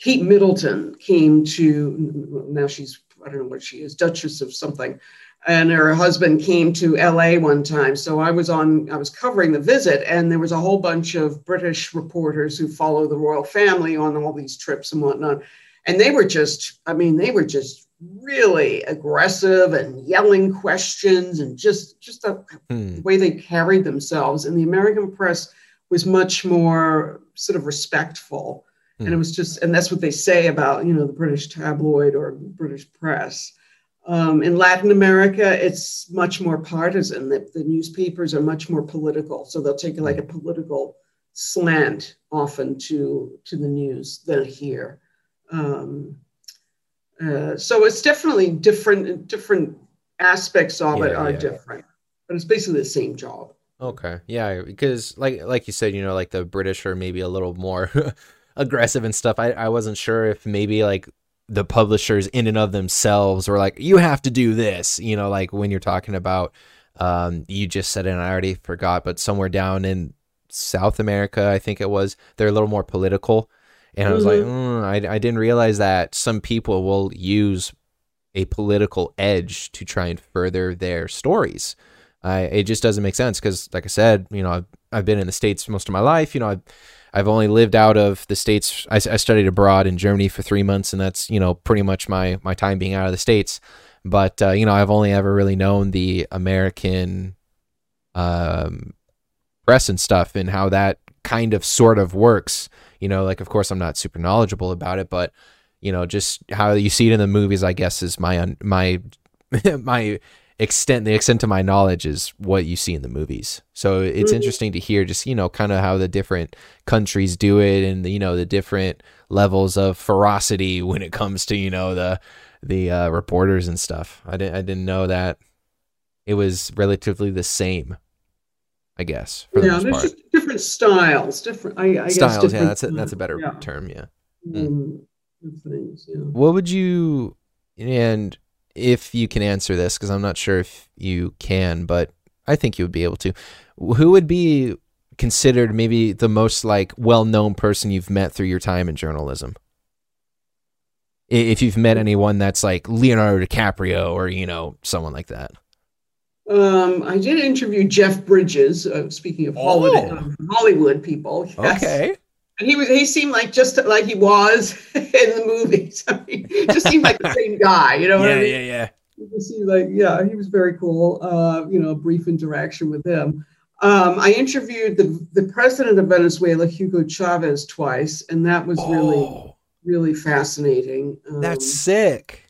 Kate Middleton came to, now she's, I don't know what she is, Duchess of something. And her husband came to L A one time. So I was on, I was covering the visit, and there was a whole bunch of British reporters who follow the royal family on all these trips and whatnot. And they were just, I mean, they were just really aggressive and yelling questions and just just the hmm. way they carried themselves. And the American press was much more sort of respectful. Hmm. And it was just, and that's what they say about, you know, the British tabloid or British press. Um, in Latin America, it's much more partisan. The, the newspapers are much more political. So they'll take like a political slant often to, to the news than here. Um, Uh, so it's definitely different, different aspects of yeah, it are yeah, different, yeah. but it's basically the same job. Okay. Yeah. Because like, like you said, you know, like the British are maybe a little more aggressive and stuff. I, I wasn't sure if maybe like the publishers in and of themselves were like, you have to do this, you know, like when you're talking about, um, you just said it and I already forgot, but somewhere down in South America, I think it was, they're a little more political. And I was like, mm, I, I didn't realize that some people will use a political edge to try and further their stories. I, it just doesn't make sense because, like I said, you know, I've, I've been in the States most of my life. You know, I've, I've only lived out of the States. I, I studied abroad in Germany for three months, and that's, you know, pretty much my, my time being out of the States. But, uh, you know, I've only ever really known the American um, press and stuff and how that kind of sort of works. You know, like, of course, I'm not super knowledgeable about it, but, you know, just how you see it in the movies, I guess, is my un- my my extent, the extent of my knowledge is what you see in the movies. So it's mm-hmm. interesting to hear just, you know, kind of how the different countries do it and, the, you know, the different levels of ferocity when it comes to, you know, the the uh, reporters and stuff. I didn't I didn't know that it was relatively the same. I guess. For yeah, the there's just different styles, different. I, I styles, guess yeah, that's a, that's a better yeah. term, yeah. Mm. Mm, things, yeah. What would you, and if you can answer this, because I'm not sure if you can, but I think you would be able to. Who would be considered maybe the most like well-known person you've met through your time in journalism? If you've met anyone that's like Leonardo DiCaprio or, you know, someone like that. Um, I did interview Jeff Bridges, uh, speaking of Hollywood, oh. um, Hollywood people. Yes. Okay. And he was, he seemed like just like he was in the movies. I mean, he just seemed like the same guy, you know what yeah, I mean? Yeah, yeah, yeah. He seemed like, yeah, he was very cool. Uh, you know, a brief interaction with him. Um, I interviewed the, the president of Venezuela, Hugo Chavez, twice. And that was oh. really, really fascinating. Um, That's sick.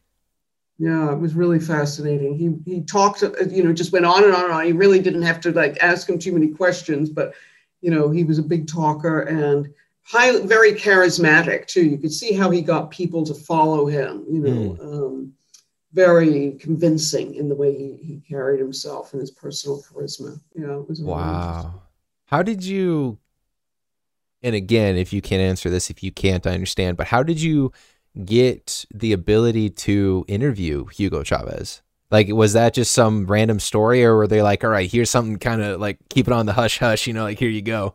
Yeah, it was really fascinating. He he talked, you know, just went on and on and on. You really didn't have to like ask him too many questions, but you know, he was a big talker and high, very charismatic too. You could see how he got people to follow him. You know, mm. um, very convincing in the way he, he carried himself and his personal charisma. Yeah, it was really wow. How did you and again, if you can't answer this, if you can't, I understand, but how did you get the ability to interview Hugo Chavez? Like, was that just some random story, or were they like, all right, here's something kind of like, keep it on the hush hush, you know, like, here you go?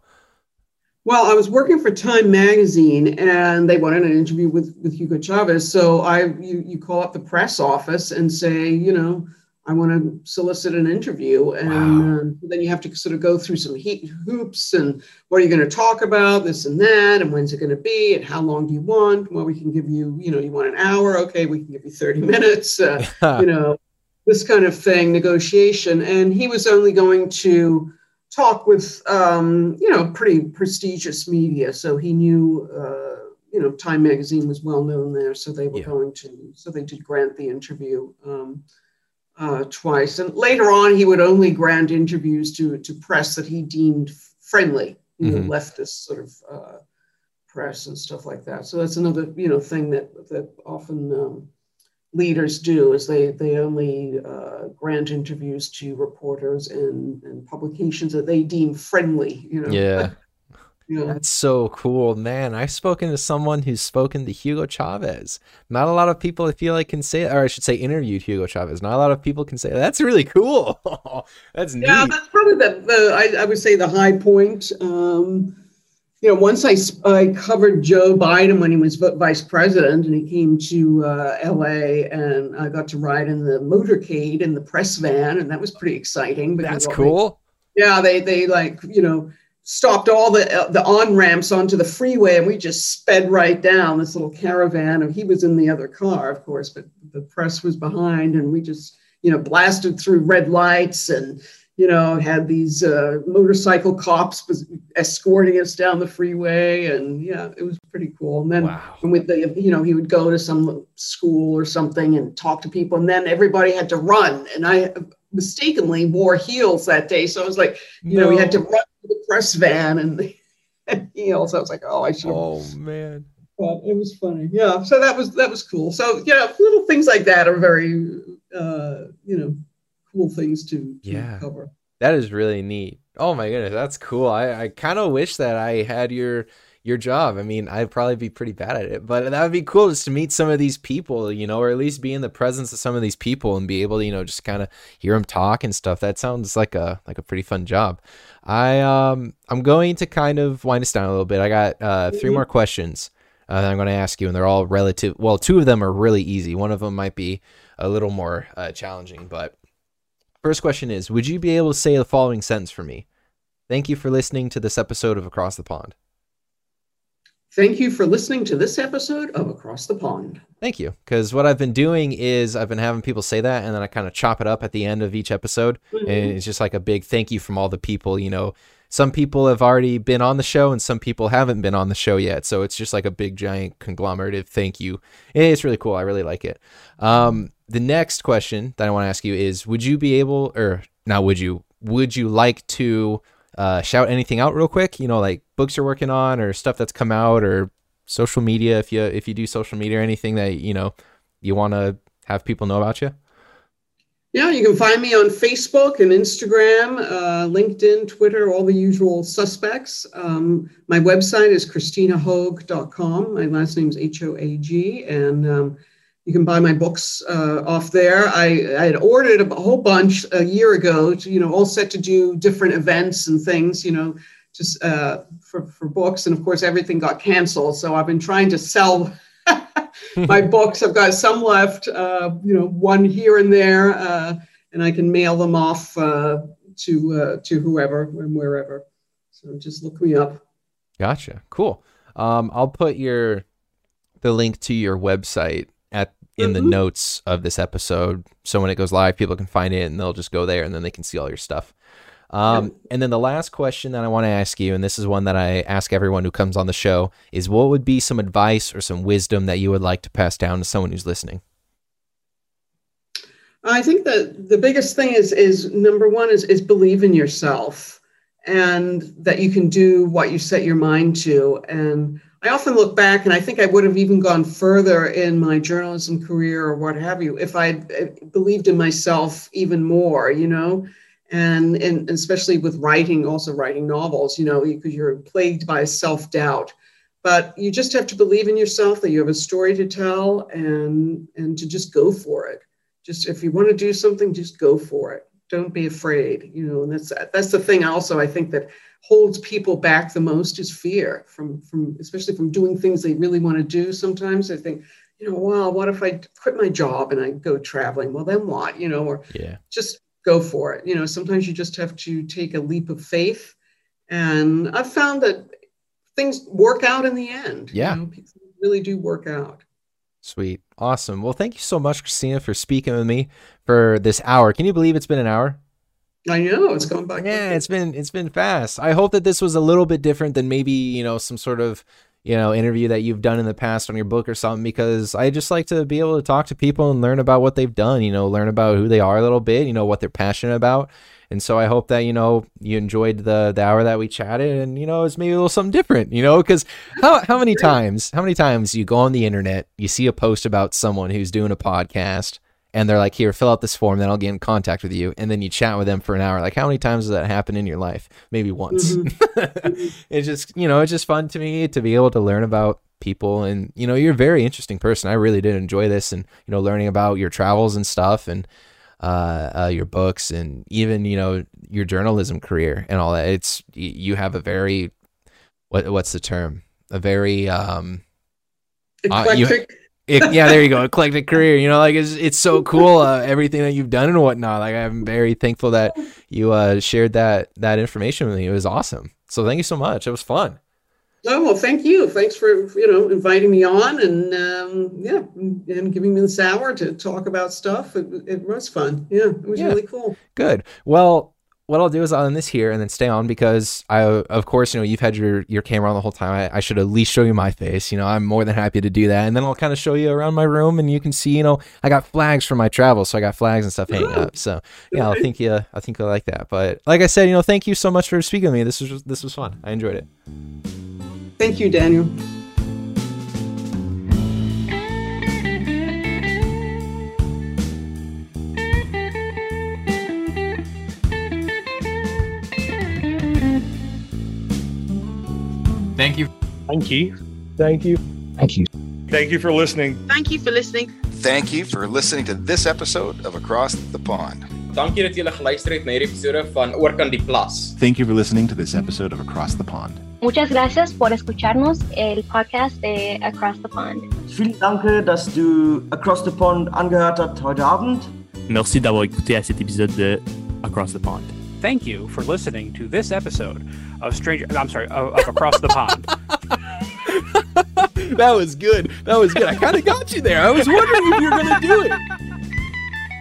Well, I was working for Time Magazine, and they wanted an interview with, with Hugo Chavez. So I, you, you call up the press office and say, you know, I want to solicit an interview. And wow. uh, then you have to sort of go through some heat hoops and what are you going to talk about, this and that, and when's it going to be, and how long do you want? Well, we can give you, you know, you want an hour? Okay, we can give you thirty minutes, uh, you know, this kind of thing, negotiation. And he was only going to talk with, um, you know, pretty prestigious media. So he knew, uh, you know, Time Magazine was well known there. So they were yeah. going to, so they did grant the interview um, uh, twice. And later on, he would only grant interviews to, to press that he deemed friendly, you mm-hmm. know, leftist sort of uh, press and stuff like that. So that's another, you know, thing that, that often um, leaders do, is they they only uh, grant interviews to reporters and, and publications that they deem friendly, you know. Yeah. You know. That's so cool, man. I've spoken to someone who's spoken to Hugo Chavez. Not a lot of people, I feel like, can say, or I should say interviewed Hugo Chavez. Not a lot of people can say, that's really cool. That's neat. Yeah, that's probably the, the I, I would say the high point. Um, You know, once I, I covered Joe Biden when he was vice president, and he came to uh, L A, and I got to ride in the motorcade in the press van, and that was pretty exciting. That's cool. They, yeah, they they like, you know, stopped all the uh, the on ramps onto the freeway, and we just sped right down this little caravan. And he was in the other car, of course, but the press was behind, and we just, you know, blasted through red lights and, you know, had these uh, motorcycle cops was escorting us down the freeway. And yeah, it was pretty cool. And then wow. with the, you know, he would go to some school or something and talk to people, and then everybody had to run. And I mistakenly wore heels that day. So I was like, you no. know, we had to run to the press van and, and heels. I was like, oh, I should. Oh, man. But it was funny. Yeah. So that was, that was cool. So yeah, little things like that are very, uh, you know, cool things to, to yeah. cover. That is really neat. Oh my goodness, that's cool. I, I kind of wish that I had your your job. I mean, I'd probably be pretty bad at it, but that would be cool just to meet some of these people, you know, or at least be in the presence of some of these people and be able to, you know, just kind of hear them talk and stuff. That sounds like a like a pretty fun job. I um I'm going to kind of wind us down a little bit. I got uh, three mm-hmm. more questions uh, that I'm going to ask you, and they're all relative. Well, two of them are really easy. One of them might be a little more uh, challenging, but. First question is, would you be able to say the following sentence for me? Thank you for listening to this episode of Across the Pond. Thank you for listening to this episode of Across the Pond. Thank you. Because what I've been doing is I've been having people say that, and then I kind of chop it up at the end of each episode. Mm-hmm. And it's just like a big thank you from all the people, you know. Some people have already been on the show and some people haven't been on the show yet. So it's just like a big, giant, conglomerative thank you. And it's really cool. I really like it. Um, the next question that I want to ask you is, would you be able, or not would you, would you like to uh, shout anything out real quick? You know, like books you're working on or stuff that's come out, or social media, if you, if you do social media, or anything that, you know, you want to have people know about you? Yeah, you can find me on Facebook and Instagram, uh, LinkedIn, Twitter, all the usual suspects. Um, my website is christina hoag dot com. My last name is H O A G. And um, you can buy my books uh, off there. I, I had ordered a whole bunch a year ago, to, you know, all set to do different events and things, you know, just uh, for, for books. And, of course, everything got canceled. So I've been trying to sell my books. I've got some left, uh, you know, one here and there, uh, and I can mail them off uh, to uh, to whoever and wherever. So just look me up. Gotcha. Cool. Um, I'll put your the link to your website at in mm-hmm. the notes of this episode, so when it goes live, people can find it and they'll just go there and then they can see all your stuff. Um, and then the last question that I want to ask you, and this is one that I ask everyone who comes on the show, is what would be some advice or some wisdom that you would like to pass down to someone who's listening? I think that the biggest thing is, is number one is, is believe in yourself, and that you can do what you set your mind to. And I often look back, and I think I would have even gone further in my journalism career or what have you, if I believed in myself even more, you know. And, and especially with writing, also writing novels, you know, because you're plagued by self-doubt. But you just have to believe in yourself that you have a story to tell, and, and to just go for it. Just if you want to do something, just go for it. Don't be afraid, you know, and that's, that's the thing also, I think, that holds people back the most is fear from, from, especially from doing things they really want to do. Sometimes I think, you know, well, what if I quit my job and I go traveling? Well, then what, you know, or yeah. just go for it. You know, sometimes you just have to take a leap of faith. And I've found that things work out in the end. Yeah. You know, people really do work out. Sweet. Awesome. Well, thank you so much, Christina, for speaking with me for this hour. Can you believe it's been an hour? I know, it's gone by. Yeah, quickly. it's been, it's been fast. I hope that this was a little bit different than maybe, you know, some sort of, you know, interview that you've done in the past on your book or something, because I just like to be able to talk to people and learn about what they've done, you know, learn about who they are a little bit, you know, what they're passionate about. And so I hope that, you know, you enjoyed the, the hour that we chatted, and, you know, it's maybe a little something different, you know, because how, how many times, how many times you go on the internet, you see a post about someone who's doing a podcast, and they're like, here, fill out this form, then I'll get in contact with you. And then you chat with them for an hour. Like, how many times does that happen in your life? Maybe once. Mm-hmm. It's just, you know, it's just fun to me to be able to learn about people. And, you know, you're a very interesting person. I really did enjoy this, and, you know, learning about your travels and stuff, and uh, uh, your books, and even, you know, your journalism career and all that. It's, you have a very, what what's the term? A very, um, eclectic. Uh, you, It, yeah, there you go. Eclectic career. You know, like it's it's so cool, uh, everything that you've done and whatnot. Like, I'm very thankful that you uh, shared that that information with me. It was awesome. So thank you so much. It was fun. Oh, well, thank you. Thanks for, you know, inviting me on, and um, yeah, and giving me this hour to talk about stuff. It, it was fun. Yeah, it was yeah. really cool. Good. Well, what I'll do is I'll end this here and then stay on, because I, of course, you know, you've had your, your camera on the whole time. I, I should at least show you my face. You know, I'm more than happy to do that. And then I'll kind of show you around my room, and you can see, you know, I got flags from my travels. So I got flags and stuff hanging up. So yeah, I think, yeah, I think I like that. But like I said, you know, thank you so much for speaking to me. This was, this was fun. I enjoyed it. Thank you, Daniel. Thank you. Thank you. Thank you. Thank you. Thank you for listening. Thank you for listening. Thank you for listening to this episode of Across the Pond. Thank you for listening to this episode of Across the Pond. Muchas gracias por escucharnos el Podcast de Across the Pond. Vielen Dank, dass du Across the Pond angehört hast heute Abend. Merci d'avoir écouté à cet épisode de Across the Pond. Thank you for listening to this episode of Stranger... I'm sorry, of, of Across the Pond. That was good. That was good. I kind of got you there. I was wondering if you were going to do it.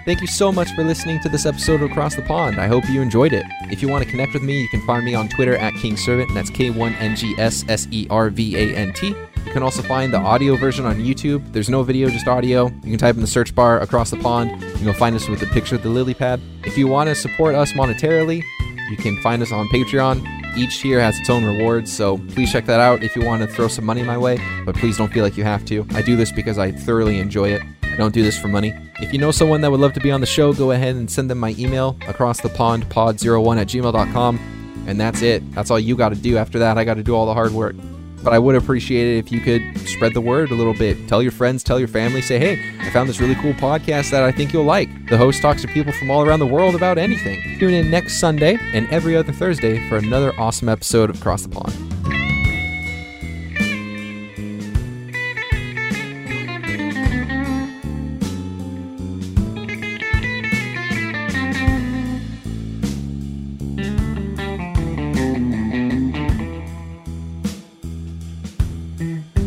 Thank you so much for listening to this episode of Across the Pond. I hope you enjoyed it. If you want to connect with me, you can find me on Twitter at Kingservant, and that's K one N G S S E R V A N T. You can also find the audio version on YouTube. There's no video, just audio. You can type in the search bar Across the Pond, and you'll find us with a picture of the lily pad. If you want to support us monetarily, you can find us on Patreon. Each tier has its own rewards, so please check that out if you want to throw some money my way, but please don't feel like you have to. I do this because I thoroughly enjoy it. I don't do this for money. If you know someone that would love to be on the show, go ahead and send them my email, across the pond pod zero one at gmail dot com, and that's it. That's all you got to do. After that, I got to do all the hard work. But I would appreciate it if you could spread the word a little bit. Tell your friends, tell your family, say, hey, I found this really cool podcast that I think you'll like. The host talks to people from all around the world about anything. Tune in next Sunday and every other Thursday for another awesome episode of Across the Pond. Mm-hmm.